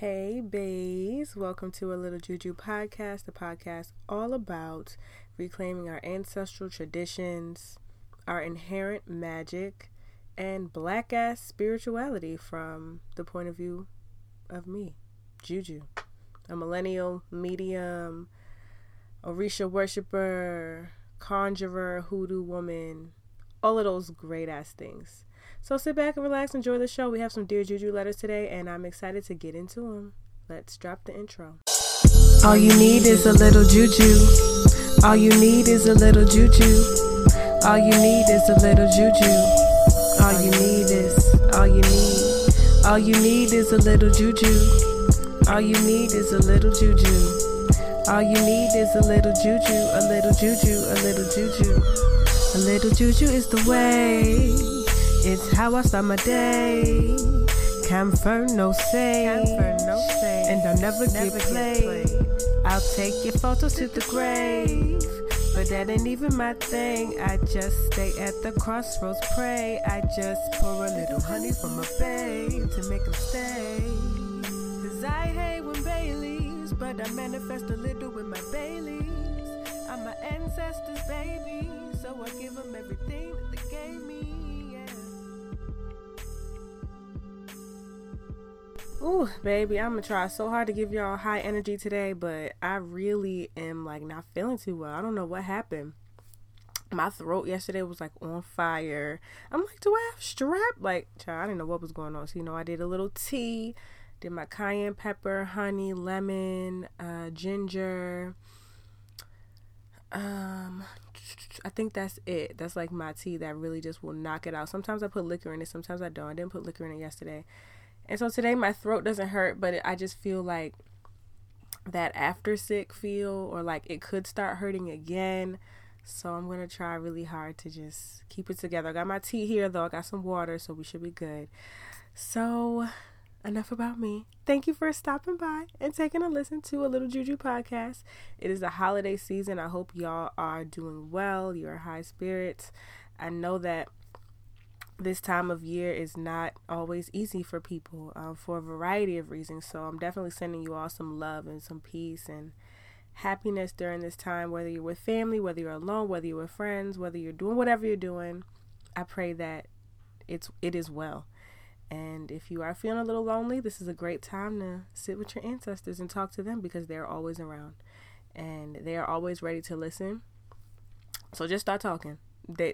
Hey babes, welcome to A Little Juju Podcast, the podcast all about reclaiming our ancestral traditions, our inherent magic, and black ass spirituality from the point of view of me, Juju, a millennial, medium, Orisha worshiper, conjurer, hoodoo woman, all of those great ass things. So sit back and relax, enjoy the show. We have some Dear Juju letters today, and I'm excited to get into them. Let's drop the intro. All you need is a little juju. All you need is a little juju. All you need is a little juju. All you need is, all you need. All you need is a little juju. All you need is a little juju. All you need is a little juju, a little juju, a little juju. A little juju is the way. It's how I start my day. Camphor no say. And I'll never get played. I'll take your photos to the grave, but that ain't even my thing. I just stay at the crossroads, pray. I just pour a little honey from a babe to make them stay. Cause I hate when bay leaves, but I manifest a little with my Baileys. I'm my ancestors' baby, so I give them everything that they gave me. Ooh, baby, I'm gonna try so hard to give y'all high energy today, but I really am, not feeling too well. I don't know what happened. My throat yesterday was, on fire. I'm like, do I have strep? Child, I didn't know what was going on. So, I did a little tea, did my cayenne pepper, honey, lemon, ginger. I think that's it. That's, my tea that really just will knock it out. Sometimes I put liquor in it. Sometimes I don't. I didn't put liquor in it yesterday. And so today my throat doesn't hurt, but I just feel like that after sick feel, or it could start hurting again. So I'm going to try really hard to just keep it together. I got my tea here though. I got some water, so we should be good. So enough about me. Thank you for stopping by and taking a listen to A Little Juju Podcast. It is the holiday season. I hope y'all are doing well. You're high spirits. I know that this time of year is not always easy for people for a variety of reasons. So I'm definitely sending you all some love and some peace and happiness during this time, whether you're with family, whether you're alone, whether you're with friends, whether you're doing whatever you're doing. I pray that it is well. And if you are feeling a little lonely, this is a great time to sit with your ancestors and talk to them, because they're always around and they are always ready to listen. So just start talking.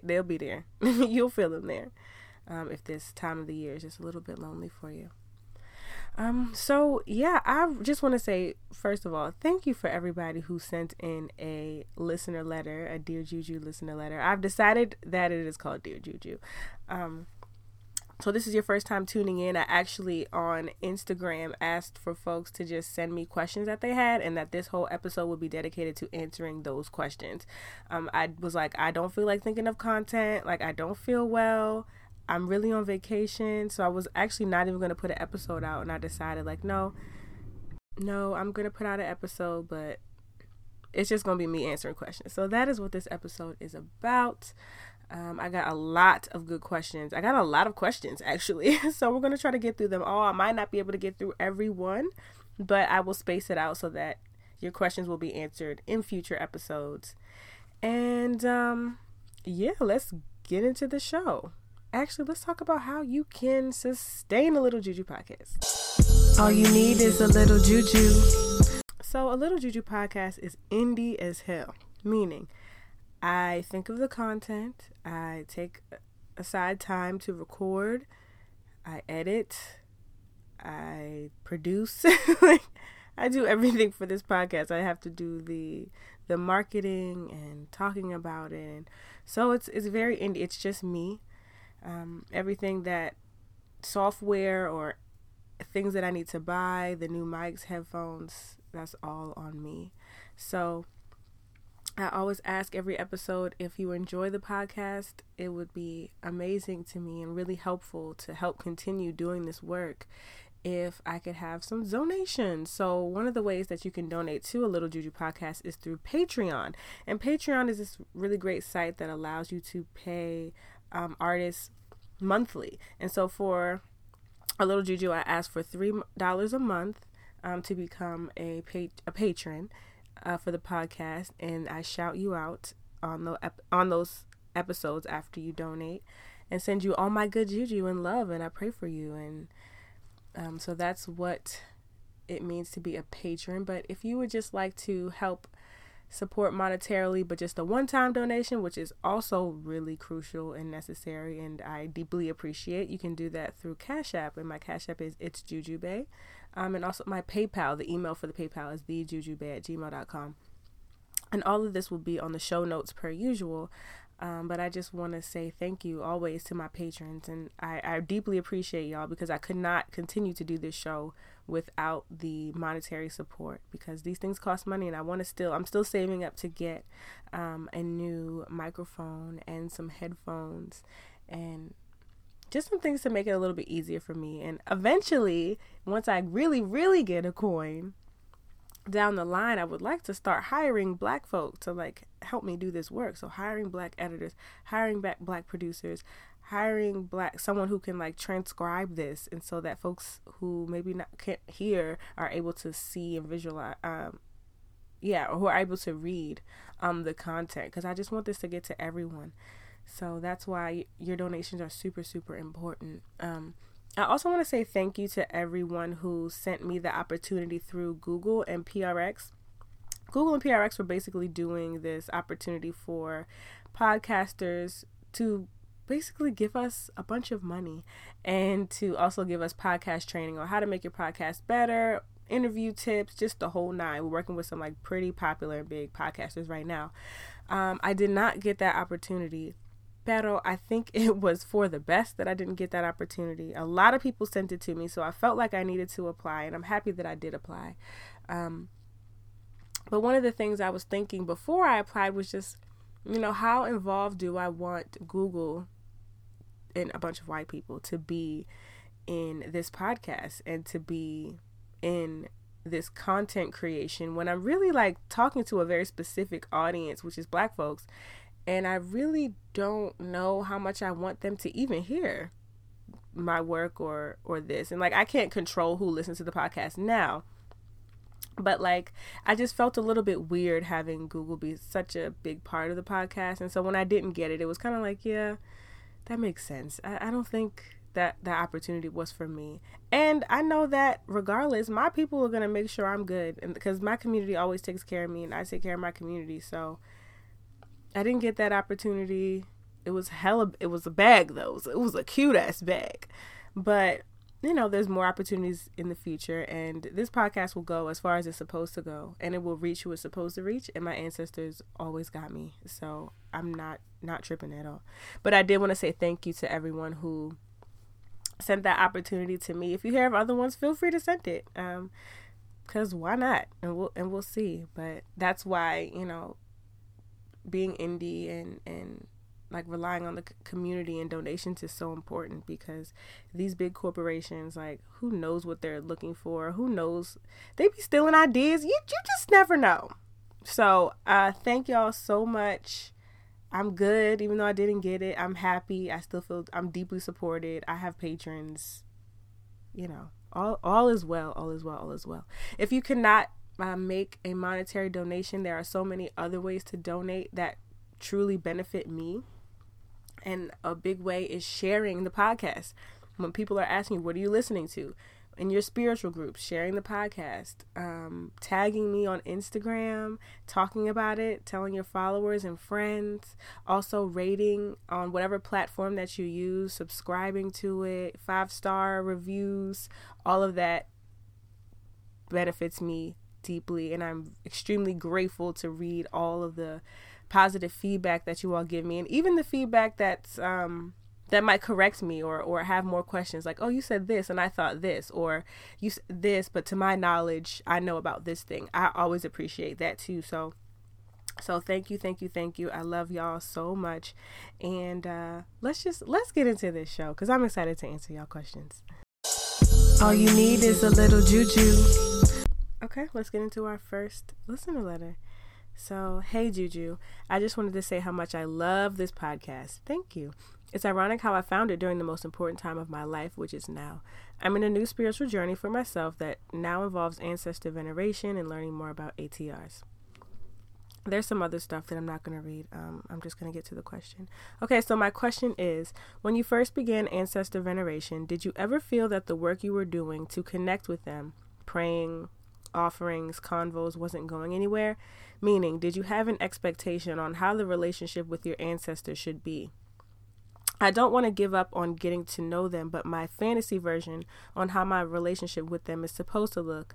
They'll be there. You'll feel them there. If this time of the year is just a little bit lonely for you. So yeah, I just want to say, first of all, thank you for everybody who sent in a listener letter, a Dear Juju listener letter. I've decided that it is called Dear Juju. So this is your first time tuning in. I actually on Instagram asked for folks to just send me questions that they had, and that this whole episode would be dedicated to answering those questions. I was like, I don't feel like thinking of content. I don't feel well. I'm really on vacation. So I was actually not even going to put an episode out, and I decided no, I'm going to put out an episode, but it's just going to be me answering questions. So that is what this episode is about. I got a lot of good questions. I got a lot of questions, actually. So we're going to try to get through them all. I might not be able to get through every one, but I will space it out so that your questions will be answered in future episodes. And yeah, let's get into the show. Actually, let's talk about how you can sustain a little juju podcast. All you need is a little juju. So a little juju podcast is indie as hell, meaning I think of the content, I take aside time to record, I edit, I produce, I do everything for this podcast. I have to do the marketing and talking about it. And so it's very indie. It's just me. Everything that software or things that I need to buy, the new mics, headphones, that's all on me. So I always ask every episode, if you enjoy the podcast, it would be amazing to me and really helpful to help continue doing this work if I could have some donations. So one of the ways that you can donate to A Little Juju Podcast is through Patreon. And Patreon is this really great site that allows you to pay artists monthly. And so for A Little Juju, I ask for $3 a month. to become a patron for the podcast, and I shout you out on those episodes after you donate, and send you all my good juju and love, and I pray for you. And so that's what it means to be a patron. But if you would just like to help support monetarily, but just a one-time donation, which is also really crucial and necessary, and I deeply appreciate, you can do that through Cash App, and my Cash App is It's Jujubay, and also my PayPal. The email for the PayPal is thejujubay@gmail.com, and all of this will be on the show notes per usual. But I just want to say thank you always to my patrons, and I deeply appreciate y'all, because I could not continue to do this show without the monetary support, because these things cost money, and I'm still saving up to get a new microphone and some headphones and just some things to make it a little bit easier for me. And eventually, once I really, really get a coin down the line, I would like to start hiring Black folk to help me do this work. So hiring Black editors, hiring Black producers, hiring someone who can transcribe this, and so that folks who maybe can't hear are able to see and visualize, or who are able to read the content, because I just want this to get to everyone. So that's why your donations are super, super important. I also want to say thank you to everyone who sent me the opportunity through Google and PRX. Google and PRX were basically doing this opportunity for podcasters to basically give us a bunch of money, and to also give us podcast training on how to make your podcast better, interview tips, just the whole nine. We're working with some pretty popular and big podcasters right now. I did not get that opportunity. Pero I think it was for the best that I didn't get that opportunity. A lot of people sent it to me, so I felt like I needed to apply, and I'm happy that I did apply. But one of the things I was thinking before I applied was just, how involved do I want Google and a bunch of white people to be in this podcast and to be in this content creation, when I'm really talking to a very specific audience, which is Black folks. And I really don't know how much I want them to even hear my work or this. And I can't control who listens to the podcast now. But I just felt a little bit weird having Google be such a big part of the podcast. And so when I didn't get it, it was kind of yeah, that makes sense. I don't think that the opportunity was for me. And I know that regardless, my people are going to make sure I'm good. And because my community always takes care of me, and I take care of my community. So I didn't get that opportunity. It was a bag though. It was a cute ass bag. But there's more opportunities in the future, and this podcast will go as far as it's supposed to go, and it will reach who it's supposed to reach. And my ancestors always got me, so I'm not tripping at all. But I did want to say thank you to everyone who sent that opportunity to me. If you hear of other ones, feel free to send it. 'Cause why not? And we'll see. But that's why, being indie and relying on the community and donations is so important, because these big corporations, who knows what they're looking for? Who knows? They be stealing ideas. You just never know. So thank y'all so much. I'm good. Even though I didn't get it, I'm happy. I still feel I'm deeply supported. I have patrons. All is well. All is well. All is well. If you cannot make a monetary donation, there are so many other ways to donate that truly benefit me, and a big way is sharing the podcast. When people are asking, what are you listening to, in your spiritual group, sharing the podcast, tagging me on Instagram, talking about it, telling your followers and friends, also rating on whatever platform that you use, subscribing to it, 5-star reviews, all of that benefits me deeply, and I'm extremely grateful to read all of the positive feedback that you all give me, and even the feedback that's that might correct me or have more questions, like, oh, you said this and I thought this, or you said this but to my knowledge I know about this thing. I always appreciate that too. So thank you. I love y'all so much, and let's get into this show, because I'm excited to answer y'all questions. All you need is a little juju. Okay, let's get into our first listener letter. So, hey Juju, I just wanted to say how much I love this podcast. Thank you. It's ironic how I found it during the most important time of my life, which is now. I'm in a new spiritual journey for myself that now involves ancestor veneration and learning more about ATRs. There's some other stuff that I'm not going to read. I'm just going to get to the question. Okay, so my question is, when you first began ancestor veneration, did you ever feel that the work you were doing to connect with them, praying, offerings, convos, wasn't going anywhere? Meaning, did you have an expectation on how the relationship with your ancestors should be? I don't want to give up on getting to know them, but my fantasy version on how my relationship with them is supposed to look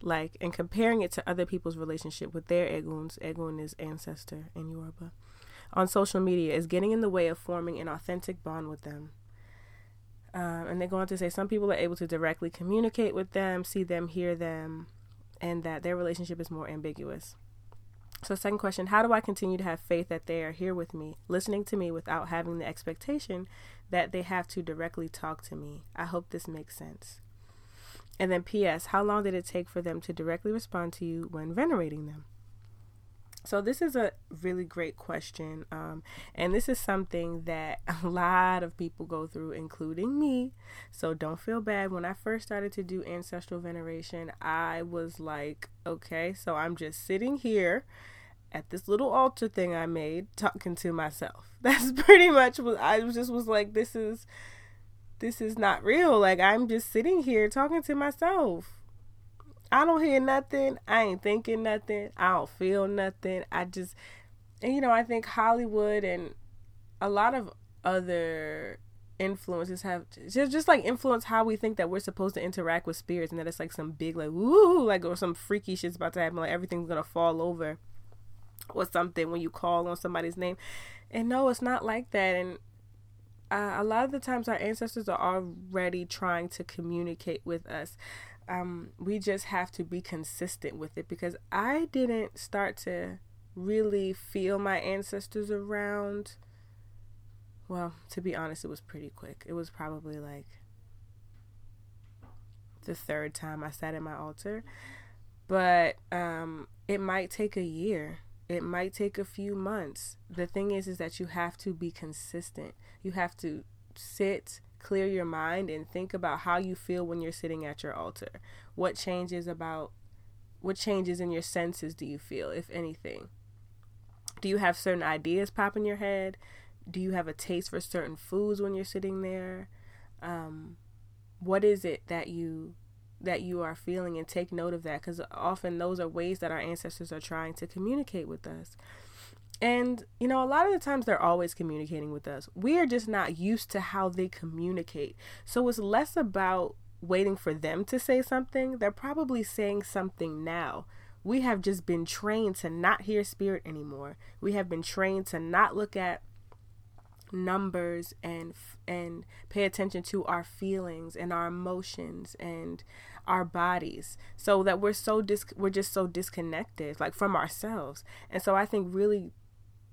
like, and comparing it to other people's relationship with their eguns — egun is ancestor in Yoruba — on social media is getting in the way of forming an authentic bond with them. And they go on to say some people are able to directly communicate with them, see them, hear them, and that their relationship is more ambiguous. So second question, how do I continue to have faith that they are here with me, listening to me without having the expectation that they have to directly talk to me? I hope this makes sense. And then P.S., how long did it take for them to directly respond to you when venerating them? So this is a really great question. And this is something that a lot of people go through, including me. So don't feel bad. When I first started to do ancestral veneration, I was like, okay, so I'm just sitting here at this little altar thing I made talking to myself. That's pretty much what I just was like, this is not real. Like, I'm just sitting here talking to myself. I don't hear nothing. I ain't thinking nothing. I don't feel nothing. I think Hollywood and a lot of other influences have just like influence how we think that we're supposed to interact with spirits, and that it's like some big, like, woo, like, or some freaky shit's about to happen, like everything's gonna fall over or something when you call on somebody's name. And no, it's not like that. And a lot of the times our ancestors are already trying to communicate with us. We just have to be consistent with it, because I didn't start to really feel my ancestors around. Well, to be honest, it was pretty quick. It was probably like the third time I sat at my altar, but it might take a year. It might take a few months. The thing is that you have to be consistent. You have to sit, clear your mind, and think about how you feel when you're sitting at your altar. What changes in your senses do you feel, if anything? Do you have certain ideas pop in your head? Do you have a taste for certain foods when you're sitting there? What is it that you are feeling? And take note of that, because often those are ways that our ancestors are trying to communicate with us. And, a lot of the times they're always communicating with us. We are just not used to how they communicate. So it's less about waiting for them to say something. They're probably saying something now. We have just been trained to not hear spirit anymore. We have been trained to not look at numbers and pay attention to our feelings and our emotions and our bodies, so that we're just so disconnected, like, from ourselves. And so I think really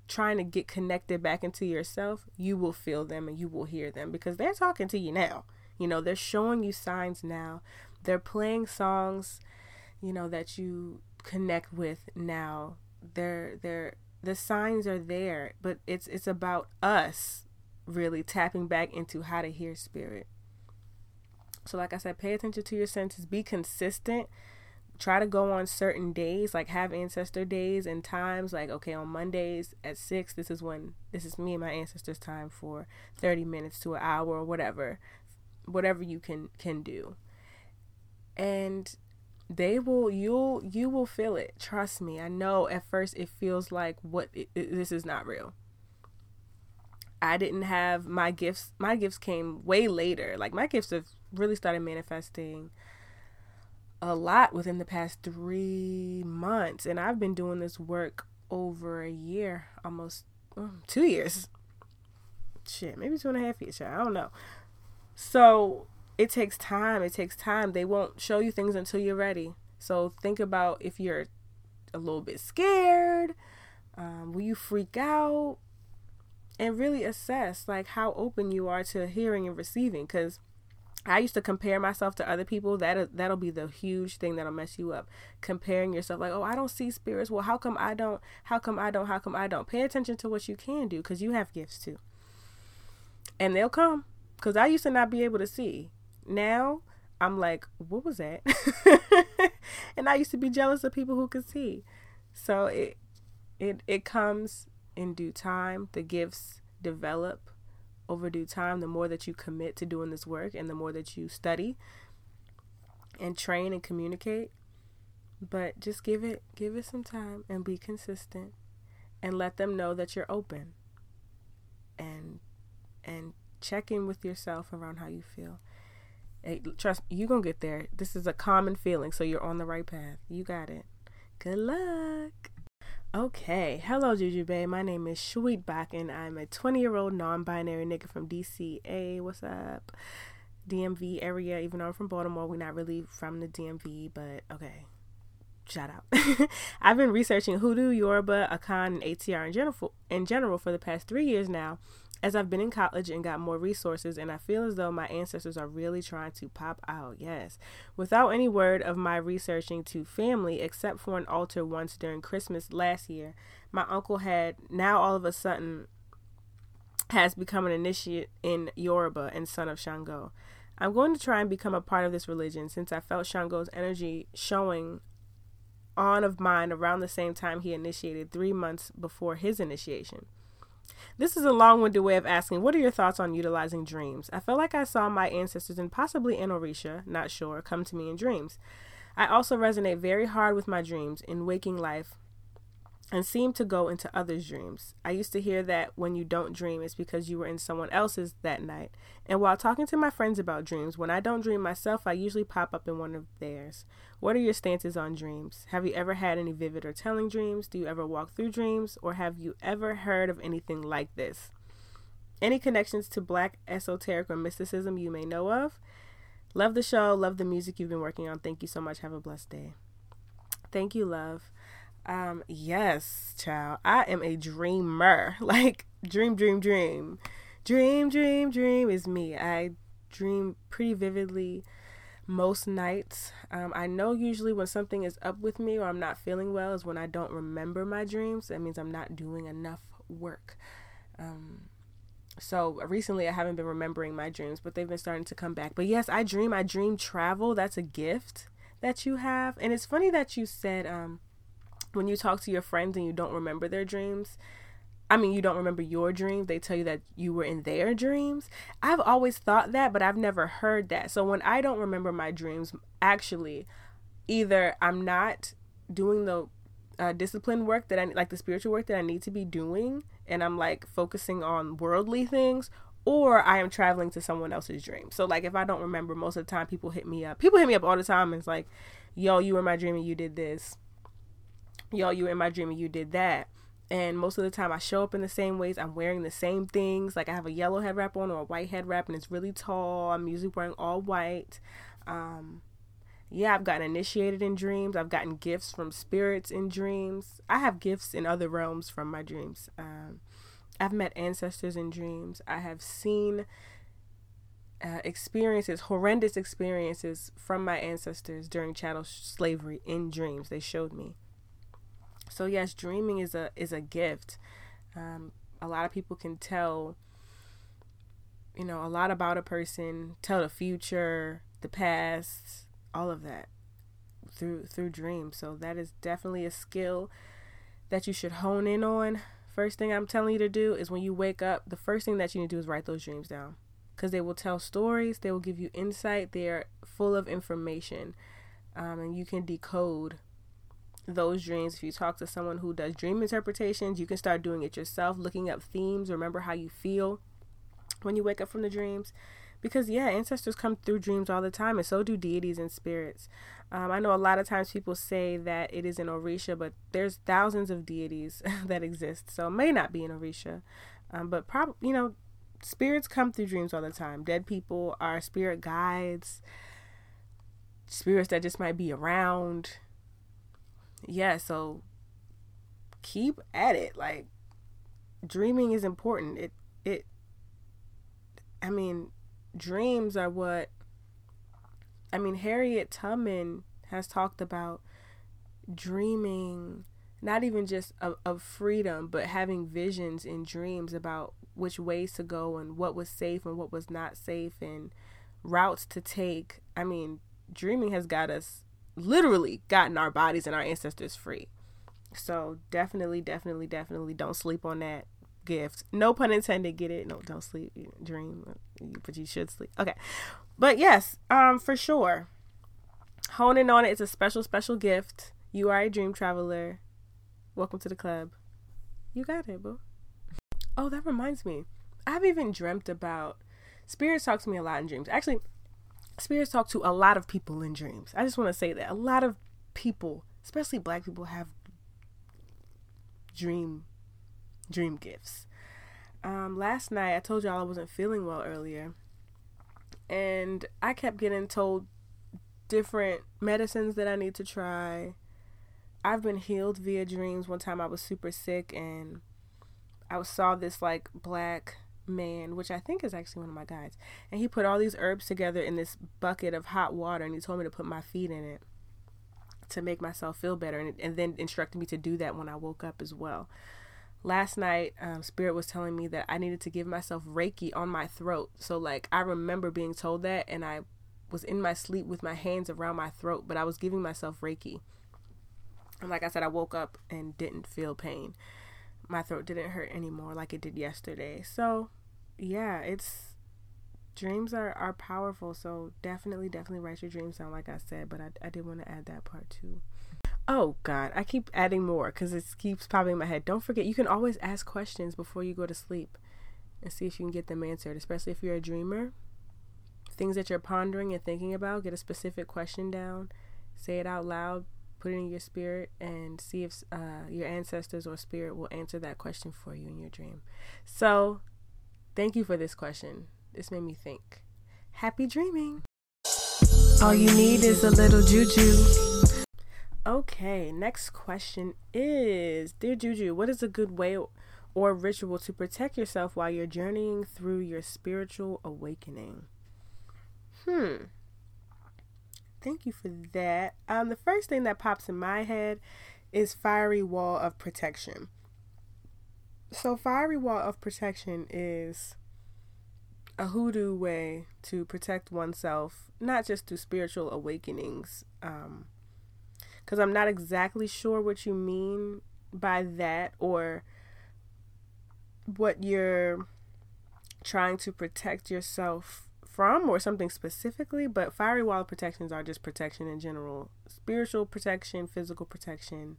trying to get connected back into yourself, you will feel them and you will hear them, because they're talking to you now. They're showing you signs now. They're playing songs, that you connect with now. The signs are there, but it's about us really tapping back into how to hear spirit. So like I said, pay attention to your senses, be consistent, try to go on certain days, like have ancestor days and times, like, okay, on Mondays at 6, this is me and my ancestors' time for 30 minutes to an hour, or whatever you can do. And you will feel it. Trust me. I know at first it feels like this is not real. I didn't have my gifts. My gifts came way later. Like, my gifts have really started manifesting a lot within the past 3 months. And I've been doing this work over a year, almost 2 years. Shit, maybe 2.5 years. I don't know. So it takes time. They won't show you things until you're ready. So think about if you're a little bit scared, will you freak out? And really assess, like, how open you are to hearing and receiving. Because I used to compare myself to other people. That'll be the huge thing that'll mess you up. Comparing yourself, like, oh, I don't see spirits. Well, how come I don't? Pay attention to what you can do, because you have gifts too. and they'll come, because I used to not be able to see. Now I'm like, what was that? And I used to be jealous of people who could see. So it comes in due time. The gifts develop over due time. The more that you commit to doing this work and the more that you study and train and communicate. But just give it some time and be consistent and let them know that you're open, and check in with yourself around how you feel. Trust, you're going to get there. This is a common feeling, so you're on the right path. You got it. Good luck. Okay. Hello, Juju Bae. My name is Shweetback, and I'm a 20-year-old non-binary nigga from DCA. What's up? DMV area. Even though I'm from Baltimore, we're not really from the DMV, but okay. Shout out. I've been researching Hoodoo, Yoruba, Akan, and ATR in general for the past 3 years now, as I've been in college and got more resources, and I feel as though my ancestors are really trying to pop out, yes, without any word of my researching to family, except for an altar once during Christmas last year. My uncle had now all of a sudden has become an initiate in Yoruba and son of Shango. I'm going to try and become a part of this religion, since I felt Shango's energy showing on of mine around the same time he initiated, 3 months before his initiation. This is a long-winded way of asking, what are your thoughts on utilizing dreams? I feel like I saw my ancestors and possibly in Orisha, not sure, come to me in dreams. I also resonate very hard with my dreams in waking life and seem to go into others' dreams. I used to hear that when you don't dream, it's because you were in someone else's that night. And while talking to my friends about dreams, when I don't dream myself, I usually pop up in one of theirs. What are your stances on dreams? Have you ever had any vivid or telling dreams? Do you ever walk through dreams? Or have you ever heard of anything like this? Any connections to Black esoteric or mysticism you may know of? Love the show. Love the music you've been working on. Thank you so much. Have a blessed day. Thank you, love. Yes, child, I am a dreamer. Like, dream. Dream is me. I dream pretty vividly most nights. I know usually when something is up with me or I'm not feeling well is when I don't remember my dreams. That means I'm not doing enough work. So recently I haven't been remembering my dreams, but they've been starting to come back. But yes, I dream travel. That's a gift that you have. And it's funny that you said, when you talk to your friends and you don't remember their dreams, I mean, you don't remember your dreams, they tell you that you were in their dreams. I've always thought that, but I've never heard that. So when I don't remember my dreams, actually, either I'm not doing the discipline work that I like, the spiritual work that I need to be doing, and I'm like focusing on worldly things, or I am traveling to someone else's dream. So like, if I don't remember, most of the time people hit me up all the time, and it's like, yo, you were in my dream and you did this. Yo, you were in my dream and you did that. And most of the time I show up in the same ways. I'm wearing the same things. Like, I have a yellow head wrap on or a white head wrap, and it's really tall. I'm usually wearing all white. I've gotten initiated in dreams. I've gotten gifts from spirits in dreams. I have gifts in other realms from my dreams. I've met ancestors in dreams. I have seen horrendous experiences from my ancestors during chattel slavery in dreams. They showed me. So yes, dreaming is a gift. A lot of people can tell, a lot about a person, tell the future, the past, all of that through dreams. So that is definitely a skill that you should hone in on. First thing I'm telling you to do is when you wake up, the first thing that you need to do is write those dreams down, because they will tell stories. They will give you insight. They are full of information, and you can decode those dreams. If you talk to someone who does dream interpretations, you can start doing it yourself, looking up themes. Remember how you feel when you wake up from the dreams, because ancestors come through dreams all the time, and so do deities and spirits. I know a lot of times people say that it is in Orisha, but there's thousands of deities that exist, so it may not be in Orisha, but probably spirits come through dreams all the time. Dead people are spirit guides, spirits that just might be around. So keep at it. Like, dreaming is important. Dreams are what, Harriet Tubman has talked about dreaming, not even just of freedom, but having visions in dreams about which ways to go and what was safe and what was not safe and routes to take. I mean, dreaming has got us, literally gotten our bodies and our ancestors free. So definitely don't sleep on that gift. No pun intended. Get it? No, don't sleep. Dream, but you should sleep. Okay. But yes, for sure. Honing on it. It's a special, special gift. You are a dream traveler. Welcome to the club. You got it, boo. Oh, that reminds me. I've even dreamt about... Spirits talk to me a lot in dreams. Actually, spirits talk to a lot of people in dreams. I just want to say that. A lot of people, especially Black people, have dream gifts. Last night, I told y'all I wasn't feeling well earlier. And I kept getting told different medicines that I need to try. I've been healed via dreams. One time I was super sick and I saw this like Black man, which I think is actually one of my guides. And he put all these herbs together in this bucket of hot water and he told me to put my feet in it to make myself feel better. And then instructed me to do that when I woke up as well. Last night, Spirit was telling me that I needed to give myself Reiki on my throat. So like I remember being told that and I was in my sleep with my hands around my throat, but I was giving myself Reiki. And like I said, I woke up and didn't feel pain. My throat didn't hurt anymore like it did yesterday. So, yeah, dreams are powerful. So definitely write your dreams down like I said. But I did want to add that part too. Oh, God, I keep adding more because it keeps popping in my head. Don't forget, you can always ask questions before you go to sleep and see if you can get them answered, especially if you're a dreamer. Things that you're pondering and thinking about, get a specific question down. Say it out loud. Put it in your spirit and see if your ancestors or spirit will answer that question for you in your dream. So thank you for this question. This made me think. Happy dreaming. All you need is a little juju. Okay, next question is, Dear Juju, what is a good way or ritual to protect yourself while you're journeying through your spiritual awakening? Thank you for that. The first thing that pops in my head is Fiery Wall of Protection. So Fiery Wall of Protection is a hoodoo way to protect oneself, not just through spiritual awakenings. Because I'm not exactly sure what you mean by that or what you're trying to protect yourself from or something specifically, but fiery wall protections are just protection in general. Spiritual protection, physical protection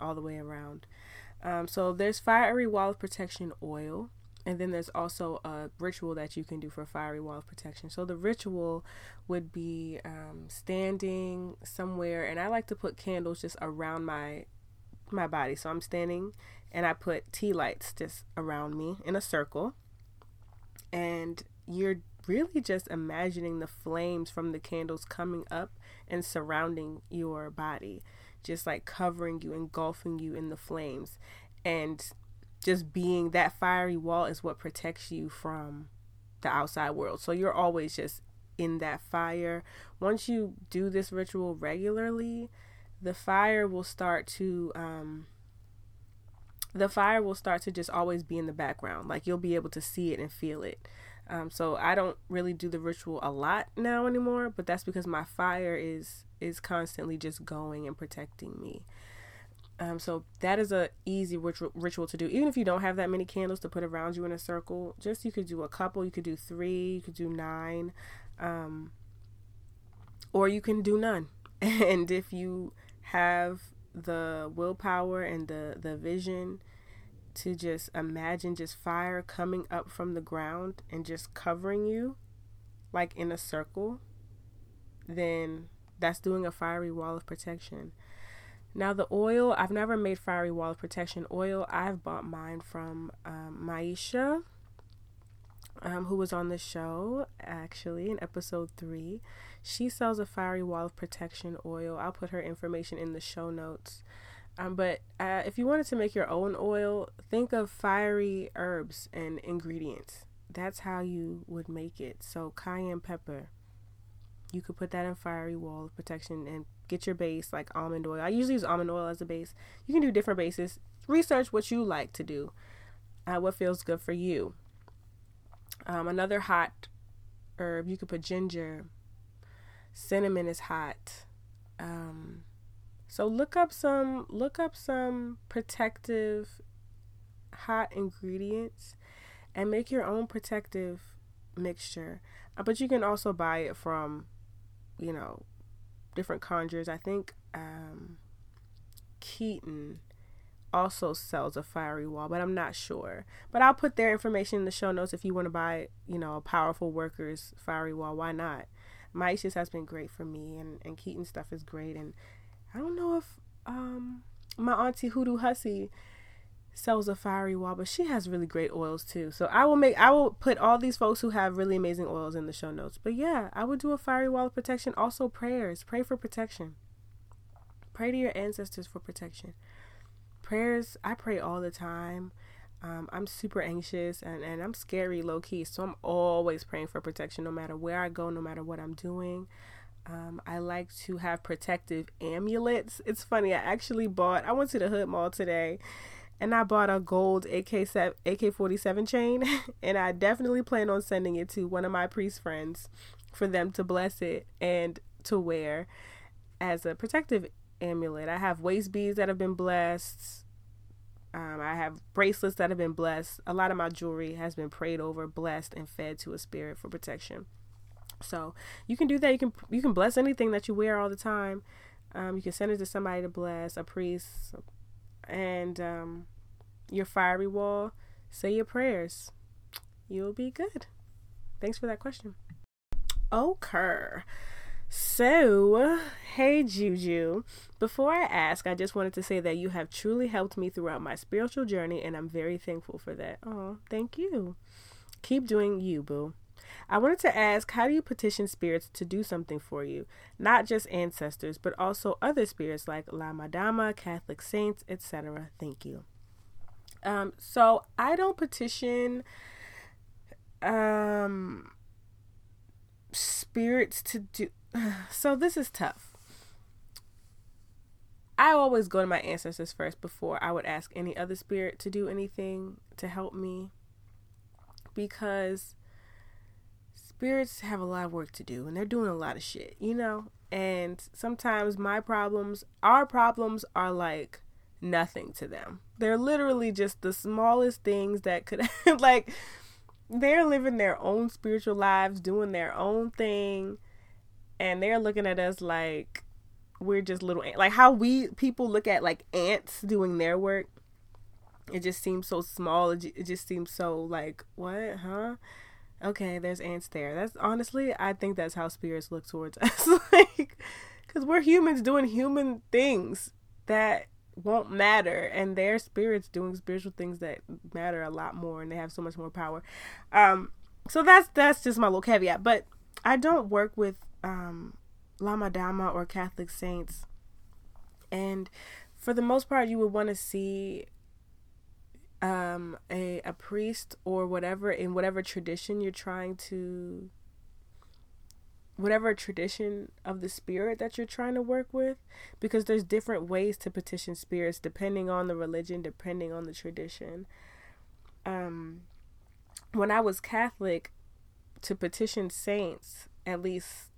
all the way around. So there's fiery wall of protection oil, and then there's also a ritual that you can do for fiery wall of protection. So the ritual would be standing somewhere, and I like to put candles just around my body. So I'm standing and I put tea lights just around me in a circle, and you're really just imagining the flames from the candles coming up and surrounding your body, just like covering you, engulfing you in the flames, and just being that fiery wall is what protects you from the outside world. So you're always just in that fire. Once you do this ritual regularly, the fire will start to just always be in the background. Like you'll be able to see it and feel it. So I don't really do the ritual a lot now anymore, but that's because my fire is constantly just going and protecting me. So that is a easy ritual to do. Even if you don't have that many candles to put around you in a circle, just you could do a couple, you could do 3, you could do 9, or you can do none. And if you have the willpower and the vision to just imagine just fire coming up from the ground and just covering you like in a circle, then that's doing a fiery wall of protection. Now the oil, I've never made fiery wall of protection oil. I've bought mine from Myesha, who was on the show actually in episode 3. She sells a fiery wall of protection oil. I'll put her information in the show notes. But if you wanted to make your own oil, think of fiery herbs and ingredients. That's how you would make it. So cayenne pepper, you could put that in fiery wall of protection and get your base like almond oil. I usually use almond oil as a base. You can do different bases. Research what you like to do. what feels good for you. Another hot herb, you could put ginger. Cinnamon is hot. So look up some protective hot ingredients and make your own protective mixture. But you can also buy it from, different conjurers. I think Keaton also sells a Fiery Wall, but I'm not sure. But I'll put their information in the show notes if you want to buy, a powerful worker's Fiery Wall. Why not? Myesha has been great for me, and Keaton stuff is great. And I don't know if my auntie Hoodoo Hussy sells a Fiery Wall, but she has really great oils too. So I will put all these folks who have really amazing oils in the show notes. But yeah, I would do a Fiery Wall of protection. Also prayers. Pray for protection. Pray to your ancestors for protection. Prayers, I pray all the time. I'm super anxious and I'm scary low key. So I'm always praying for protection no matter where I go, no matter what I'm doing. I like to have protective amulets. It's funny. I went to the Hood Mall today and I bought a gold AK-47 chain, and I definitely plan on sending it to one of my priest friends for them to bless it and to wear as a protective amulet. I have waist beads that have been blessed. I have bracelets that have been blessed. A lot of my jewelry has been prayed over, blessed, and fed to a spirit for protection. So you can do that. You can bless anything that you wear all the time. You can send it to somebody to bless, a priest, and your Fiery Wall. Say your prayers. You'll be good. Thanks for that question. Okay. So, hey Juju, before I ask, I just wanted to say that you have truly helped me throughout my spiritual journey, and I'm very thankful for that. Oh, thank you. Keep doing you, boo. I wanted to ask, how do you petition spirits to do something for you? Not just ancestors, but also other spirits like La Madama, Catholic saints, etc. Thank you. So I don't petition spirits to do. So this is tough. I always go to my ancestors first before I would ask any other spirit to do anything to help me, because spirits have a lot of work to do and they're doing a lot of shit, and sometimes our problems are like nothing to them. They're literally just the smallest things that could like, they're living their own spiritual lives, doing their own thing, and they're looking at us like we're just little ants. Like how people look at like ants doing their work. It just seems so small. It just seems so like, what, huh? Okay, there's ants there. That's honestly, I think that's how spirits look towards us. Like, because we're humans doing human things that won't matter, and they're spirits doing spiritual things that matter a lot more, and they have so much more power. So that's just my little caveat. But I don't work with La Madama or Catholic saints, and for the most part, you would want to see a priest or whatever, in whatever tradition you're trying to, whatever tradition of the spirit that you're trying to work with, because there's different ways to petition spirits depending on the religion, depending on the tradition. When I was Catholic, to petition saints, at least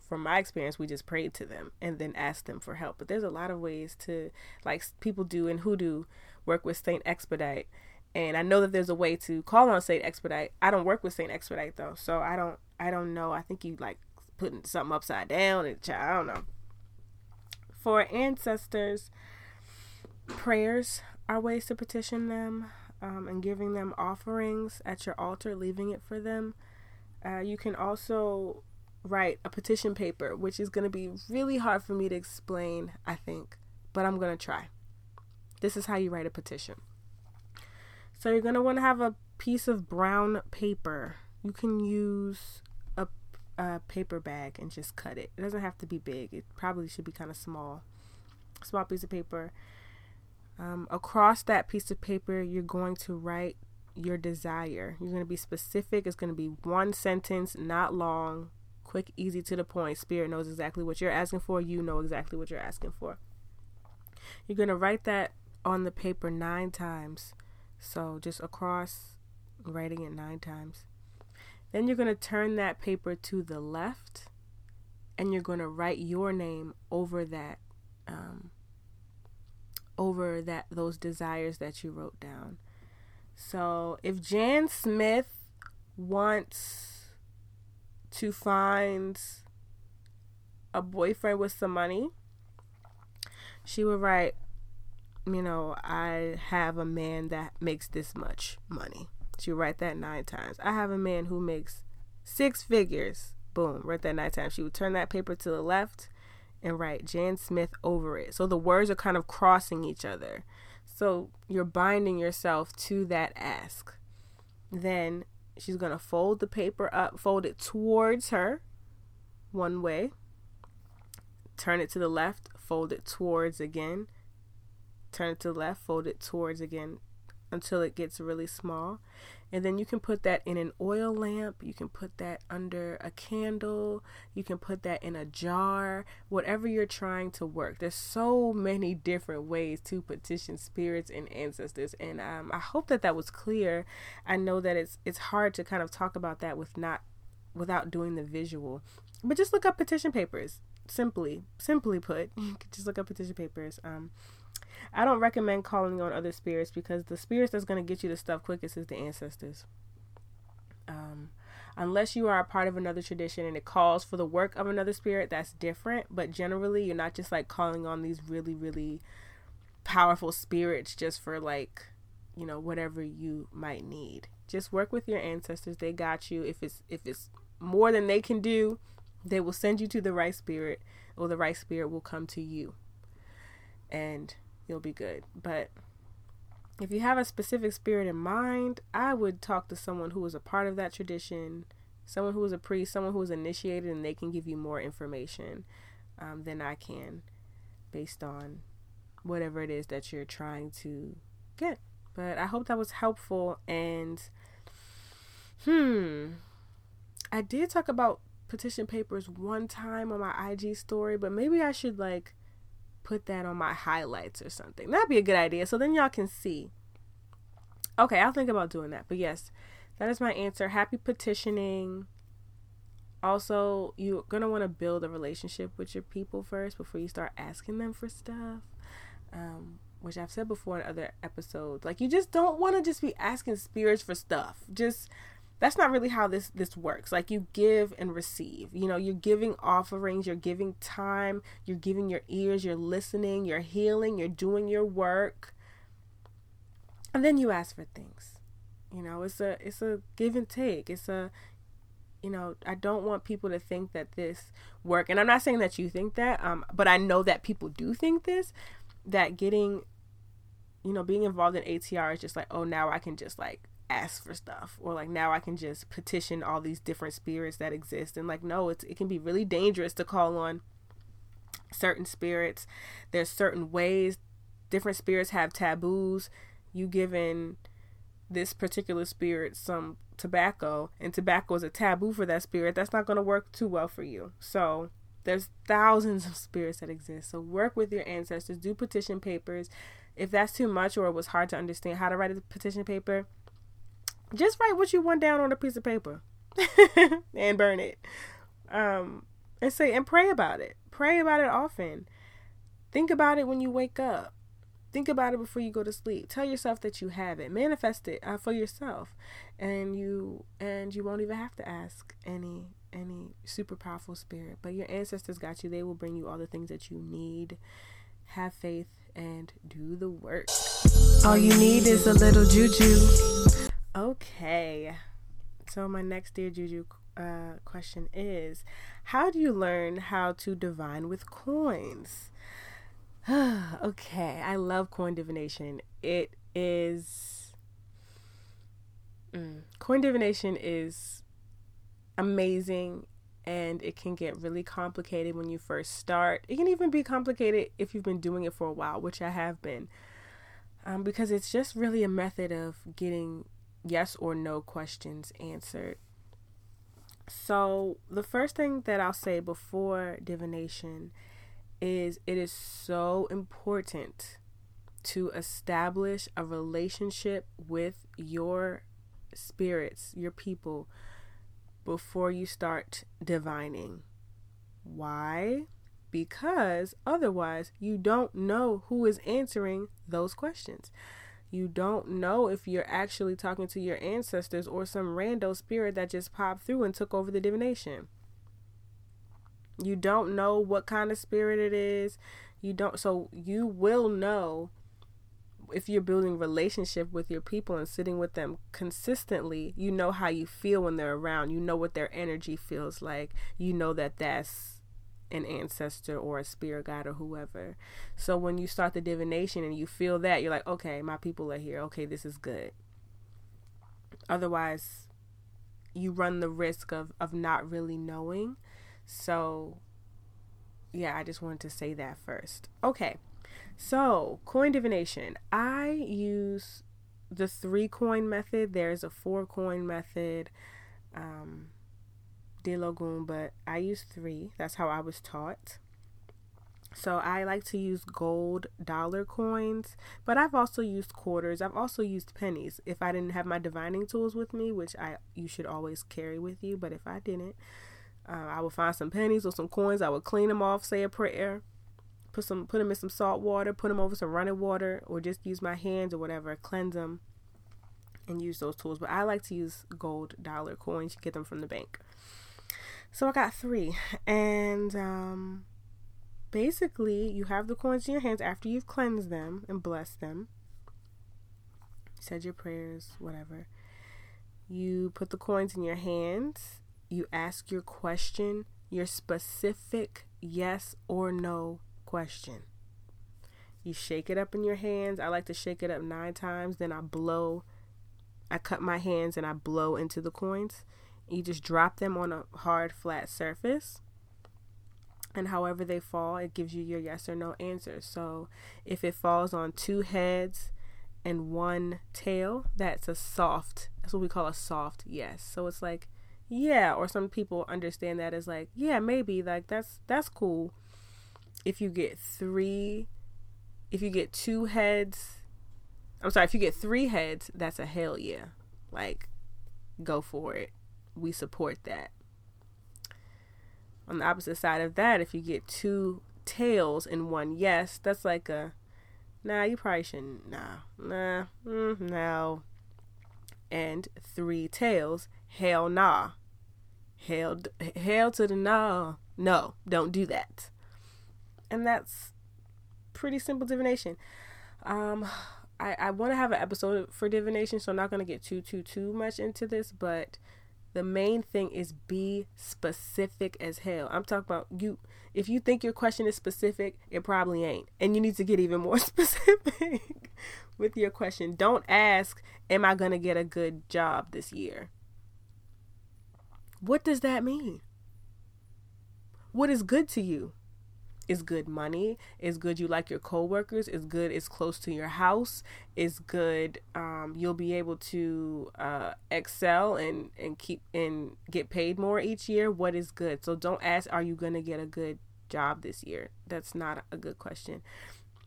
from my experience, we just prayed to them and then asked them for help. But there's a lot of ways to, like people do in Hoodoo, work with St. Expedite. And I know that there's a way to call on St. Expedite. I don't work with St. Expedite though. So I don't know. I think you like putting something upside down and I don't know. For ancestors, prayers are ways to petition them, and giving them offerings at your altar, leaving it for them. You can also write a petition paper, which is going to be really hard for me to explain, I think, but I'm going to try. This is how you write a petition. So you're going to want to have a piece of brown paper. You can use a paper bag and just cut it. It doesn't have to be big. It probably should be kind of small. Small piece of paper. Across that piece of paper, you're going to write your desire. You're going to be specific. It's going to be one sentence, not long, quick, easy, to the point. Spirit knows exactly what you're asking for. You know exactly what you're asking for. You're going to write that on the paper 9 times. So just across, writing it 9 times. Then you're going to turn that paper to the left, and you're going to write your name over that, those desires that you wrote down. So if Jan Smith wants to find a boyfriend with some money, she would write, you know, I have a man that makes this much money. She would write that 9 times. I have a man who makes 6 figures. Boom, write that 9 times. She would turn that paper to the left and write Jan Smith over it. So the words are kind of crossing each other. So you're binding yourself to that ask. Then she's going to fold the paper up, fold it towards her one way, turn it to the left, fold it towards again, turn it to the left, fold it towards again until it gets really small. And then you can put that in an oil lamp. You can put that under a candle. You can put that in a jar, whatever you're trying to work. There's so many different ways to petition spirits and ancestors. And I hope that that was clear. I know that it's hard to kind of talk about that without doing the visual, but just look up petition papers. Simply put, you can just look up petition papers. I don't recommend calling on other spirits, because the spirits that's going to get you the stuff quickest is the ancestors. Unless you are a part of another tradition and it calls for the work of another spirit, that's different. But generally, you're not just like calling on these really, really powerful spirits just for like, you know, whatever you might need. Just work with your ancestors. They got you. If it's more than they can do, they will send you to the right spirit, or the right spirit will come to you, and you'll be good. But if you have a specific spirit in mind, I would talk to someone who is a part of that tradition, someone who is a priest, someone who is initiated, and they can give you more information than I can, based on whatever it is that you're trying to get. But I hope that was helpful. And I did talk about petition papers one time on my IG story, but maybe I should like put that on my highlights or something. That'd be a good idea, so then y'all can see. Okay, I'll think about doing that. But yes, that is my answer. Happy petitioning. Also, you're gonna want to build a relationship with your people first before you start asking them for stuff, which I've said before in other episodes. Like, you just don't want to just be asking spirits for stuff. Just, that's not really how this works. Like, you give and receive. You know, you're giving offerings, you're giving time, you're giving your ears, you're listening, you're healing, you're doing your work. And then you ask for things. You know, it's a give and take. It's a, you know, I don't want people to think that this work, and I'm not saying that you think that, but I know that people do think this, that getting, you know, being involved in ATR is just like, oh, now I can just like ask for stuff, or like now I can just petition all these different spirits that exist. And like, no, it can be really dangerous to call on certain spirits. There's certain ways different spirits have taboos. You giving this particular spirit some tobacco, and tobacco is a taboo for that spirit, that's not going to work too well for you. So there's thousands of spirits that exist. So work with your ancestors, do petition papers. If that's too much, or it was hard to understand how to write a petition paper, just write what you want down on a piece of paper and burn it. And pray about it. Pray about it often. Think about it when you wake up. Think about it before you go to sleep. Tell yourself that you have it. Manifest it for yourself, and you won't even have to ask any super powerful spirit. But your ancestors got you. They will bring you all the things that you need. Have faith and do the work. All you need is a little juju. Okay, so my next Dear Juju question is, how do you learn how to divine with coins? Okay, I love coin divination. Coin divination is amazing, and it can get really complicated when you first start. It can even be complicated if you've been doing it for a while, which I have been, because it's just really a method of getting yes or no questions answered. So the first thing that I'll say before divination is, it is so important to establish a relationship with your spirits, your people, before you start divining. Why? Because otherwise you don't know who is answering those questions. You don't know if you're actually talking to your ancestors or some rando spirit that just popped through and took over the divination. You don't know what kind of spirit it is. So you will know if you're building relationship with your people and sitting with them consistently. You know how you feel when they're around. You know what their energy feels like. You know that that's an ancestor or a spirit guide or whoever. So when you start the divination and you feel that, you're like, okay, my people are here. Okay, this is good. Otherwise, you run the risk of not really knowing. So yeah, I just wanted to say that first. Okay, so coin divination. I use the 3 coin method. There's a 4 coin method, de Logun, but I use 3. That's how I was taught. So I like to use gold dollar coins, but I've also used quarters. I've also used pennies. If I didn't have my divining tools with me, which you should always carry with you, but if I didn't, I would find some pennies or some coins. I would clean them off, say a prayer, put them in some salt water, put them over some running water, or just use my hands or whatever, cleanse them, and use those tools. But I like to use gold dollar coins. You get them from the bank. So I got 3, and basically you have the coins in your hands after you've cleansed them and blessed them, said your prayers, whatever. You put the coins in your hands. You ask your question, your specific yes or no question. You shake it up in your hands. I like to shake it up 9 times. Then I cut my hands and I blow into the coins. You just drop them on a hard, flat surface. And however they fall, it gives you your yes or no answer. So if it falls on 2 heads and 1 tail, that's what we call a soft yes. So it's like, yeah, or some people understand that as like, yeah, maybe, like that's cool. If you get 3 heads, that's a hell yeah. Like, go for it. We support that. On the opposite side of that, if you get 2 tails and 1 yes, that's like a nah, you probably shouldn't, no. And 3 tails, hell nah. Hell to the nah. No, don't do that. And that's pretty simple divination. I want to have an episode for divination, so I'm not going to get too much into this, but the main thing is be specific as hell. I'm talking about you. If you think your question is specific, it probably ain't. And you need to get even more specific with your question. Don't ask, am I going to get a good job this year? What does that mean? What is good to you? Is good money? Is good you like your coworkers? Is good it's close to your house? Is good you'll be able to excel and keep and get paid more each year? What is good? So don't ask, are you gonna get a good job this year? That's not a good question.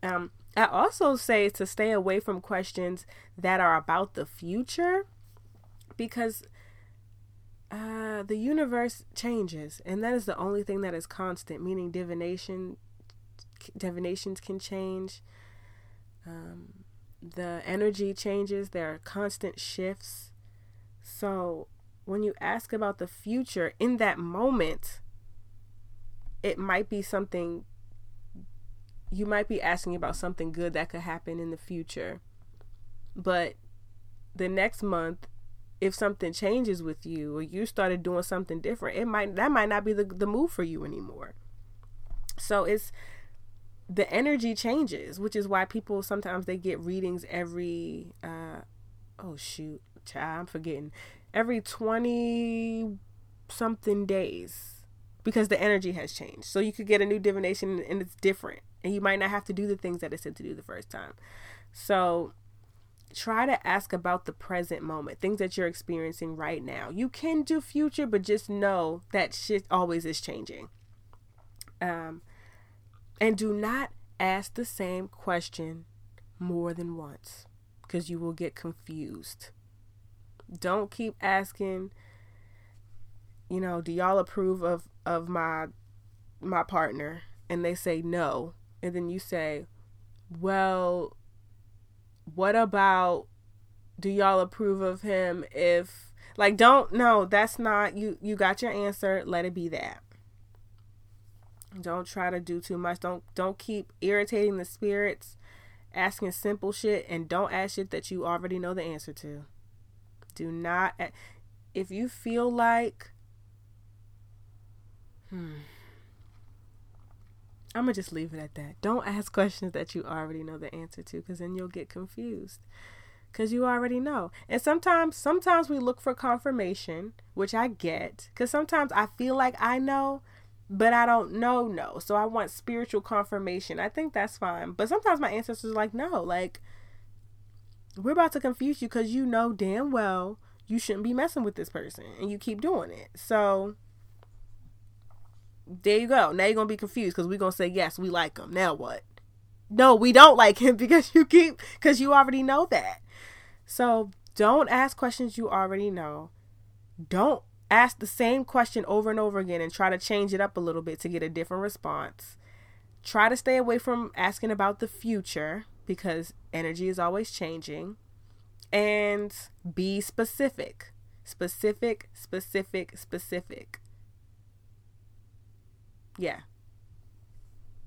I also say to stay away from questions that are about the future, because the universe changes, and that is the only thing that is constant, meaning divinations can change. The energy changes. There are constant shifts. So when you ask about the future, in that moment, it might be something, you might be asking about something good that could happen in the future. But the next month, if something changes with you or you started doing something different, that might not be the move for you anymore. So it's the energy changes, which is why people sometimes they get readings every every 20 something days, because the energy has changed. So you could get a new divination and it's different, and you might not have to do the things that it said to do the first time. So try to ask about the present moment, things that you're experiencing right now. You can do future, but just know that shit always is changing. And do not ask the same question more than once, because you will get confused. Don't keep asking, you know, do y'all approve of my partner? And they say no. And then you say, well, what about, do y'all approve of him if, like, don't, no, that's not, you got your answer, let it be that. Don't try to do too much. Don't keep irritating the spirits, asking simple shit, and don't ask shit that you already know the answer to. Do not, if you feel like, I'm going to just leave it at that. Don't ask questions that you already know the answer to, because then you'll get confused, because you already know. And sometimes we look for confirmation, which I get, because sometimes I feel like I know, but I don't know. So I want spiritual confirmation. I think that's fine. But sometimes my ancestors are like, no, like, we're about to confuse you because you know damn well you shouldn't be messing with this person, and you keep doing it. So there you go. Now you're going to be confused, because we're going to say, yes, we like him. Now what? No, we don't like him, because you already know that. So don't ask questions you already know. Don't ask the same question over and over again and try to change it up a little bit to get a different response. Try to stay away from asking about the future, because energy is always changing. And be specific. Specific, specific, specific. Yeah.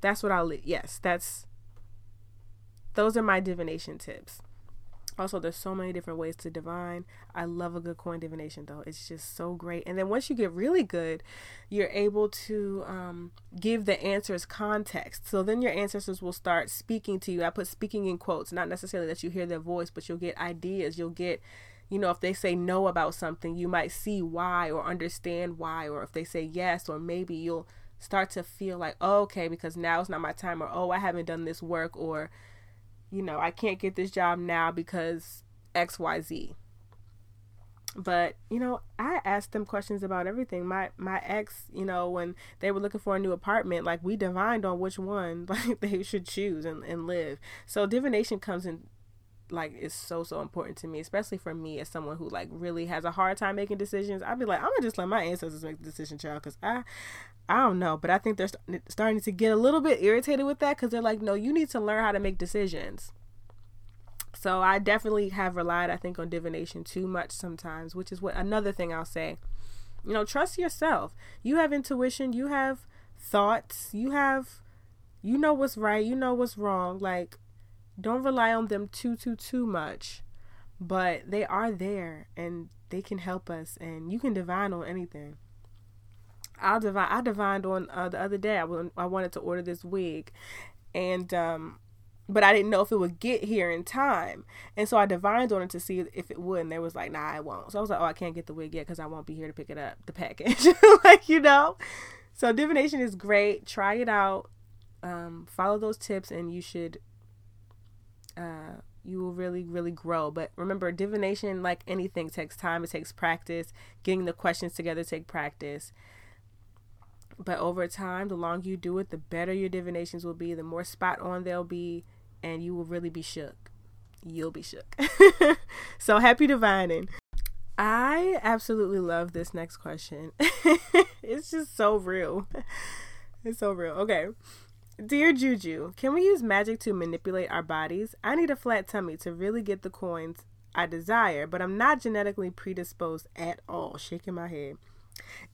That's what I'll leave. Yes, those are my divination tips. Also, there's so many different ways to divine. I love a good coin divination, though. It's just so great. And then once you get really good, you're able to give the answers context. So then your ancestors will start speaking to you. I put speaking in quotes, not necessarily that you hear their voice, but you'll get ideas. You'll get, you know, if they say no about something, you might see why or understand why. Or if they say yes, or maybe you'll start to feel like, oh, okay, because now it's not my time, or, oh, I haven't done this work, or, you know, I can't get this job now because X, Y, Z. But, you know, I asked them questions about everything. My ex, you know, when they were looking for a new apartment, like, we divined on which one, like, they should choose and live. So divination comes in, like, is so, so important to me, especially for me as someone who, like, really has a hard time making decisions. I'd be like, I'm going to just let my ancestors make the decision, child, because I don't know, but I think they're starting to get a little bit irritated with that, because they're like, no, you need to learn how to make decisions. So I definitely have relied, I think, on divination too much sometimes, which is what another thing I'll say. You know, trust yourself. You have intuition. You have thoughts. You know what's right. You know what's wrong. Like, don't rely on them too much, but they are there and they can help us, and you can divine on anything. I divined on the other day. I wanted to order this wig, and but I didn't know if it would get here in time, and so I divined on it to see if it would, and they was like, nah, it won't. So I was like, oh, I can't get the wig yet because I won't be here to pick it up, the package. Like, you know, so divination is great. Try it out. Follow those tips, and you should you will really, really grow. But remember, divination, like anything, takes time. It takes practice. Getting the questions together take practice. But over time, the longer you do it, the better your divinations will be, the more spot on they'll be, and you will really be shook. You'll be shook. So happy divining. I absolutely love this next question. It's just so real. It's so real. Okay. Dear Juju, can we use magic to manipulate our bodies? I need a flat tummy to really get the coins I desire, but I'm not genetically predisposed at all. Shaking my head.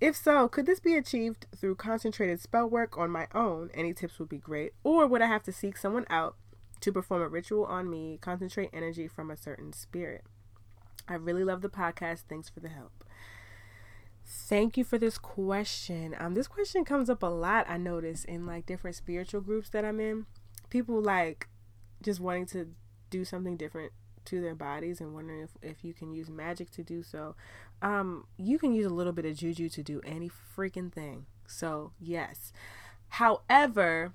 If so, could this be achieved through concentrated spell work on my own? Any tips would be great. Or would I have to seek someone out to perform a ritual on me, concentrate energy from a certain spirit? I really love the podcast. Thanks for the help. Thank you for this question. This question comes up a lot, I notice, in like different spiritual groups that I'm in. People like just wanting to do something different to their bodies and wondering if you can use magic to do so. You can use a little bit of juju to do any freaking thing. So yes. However,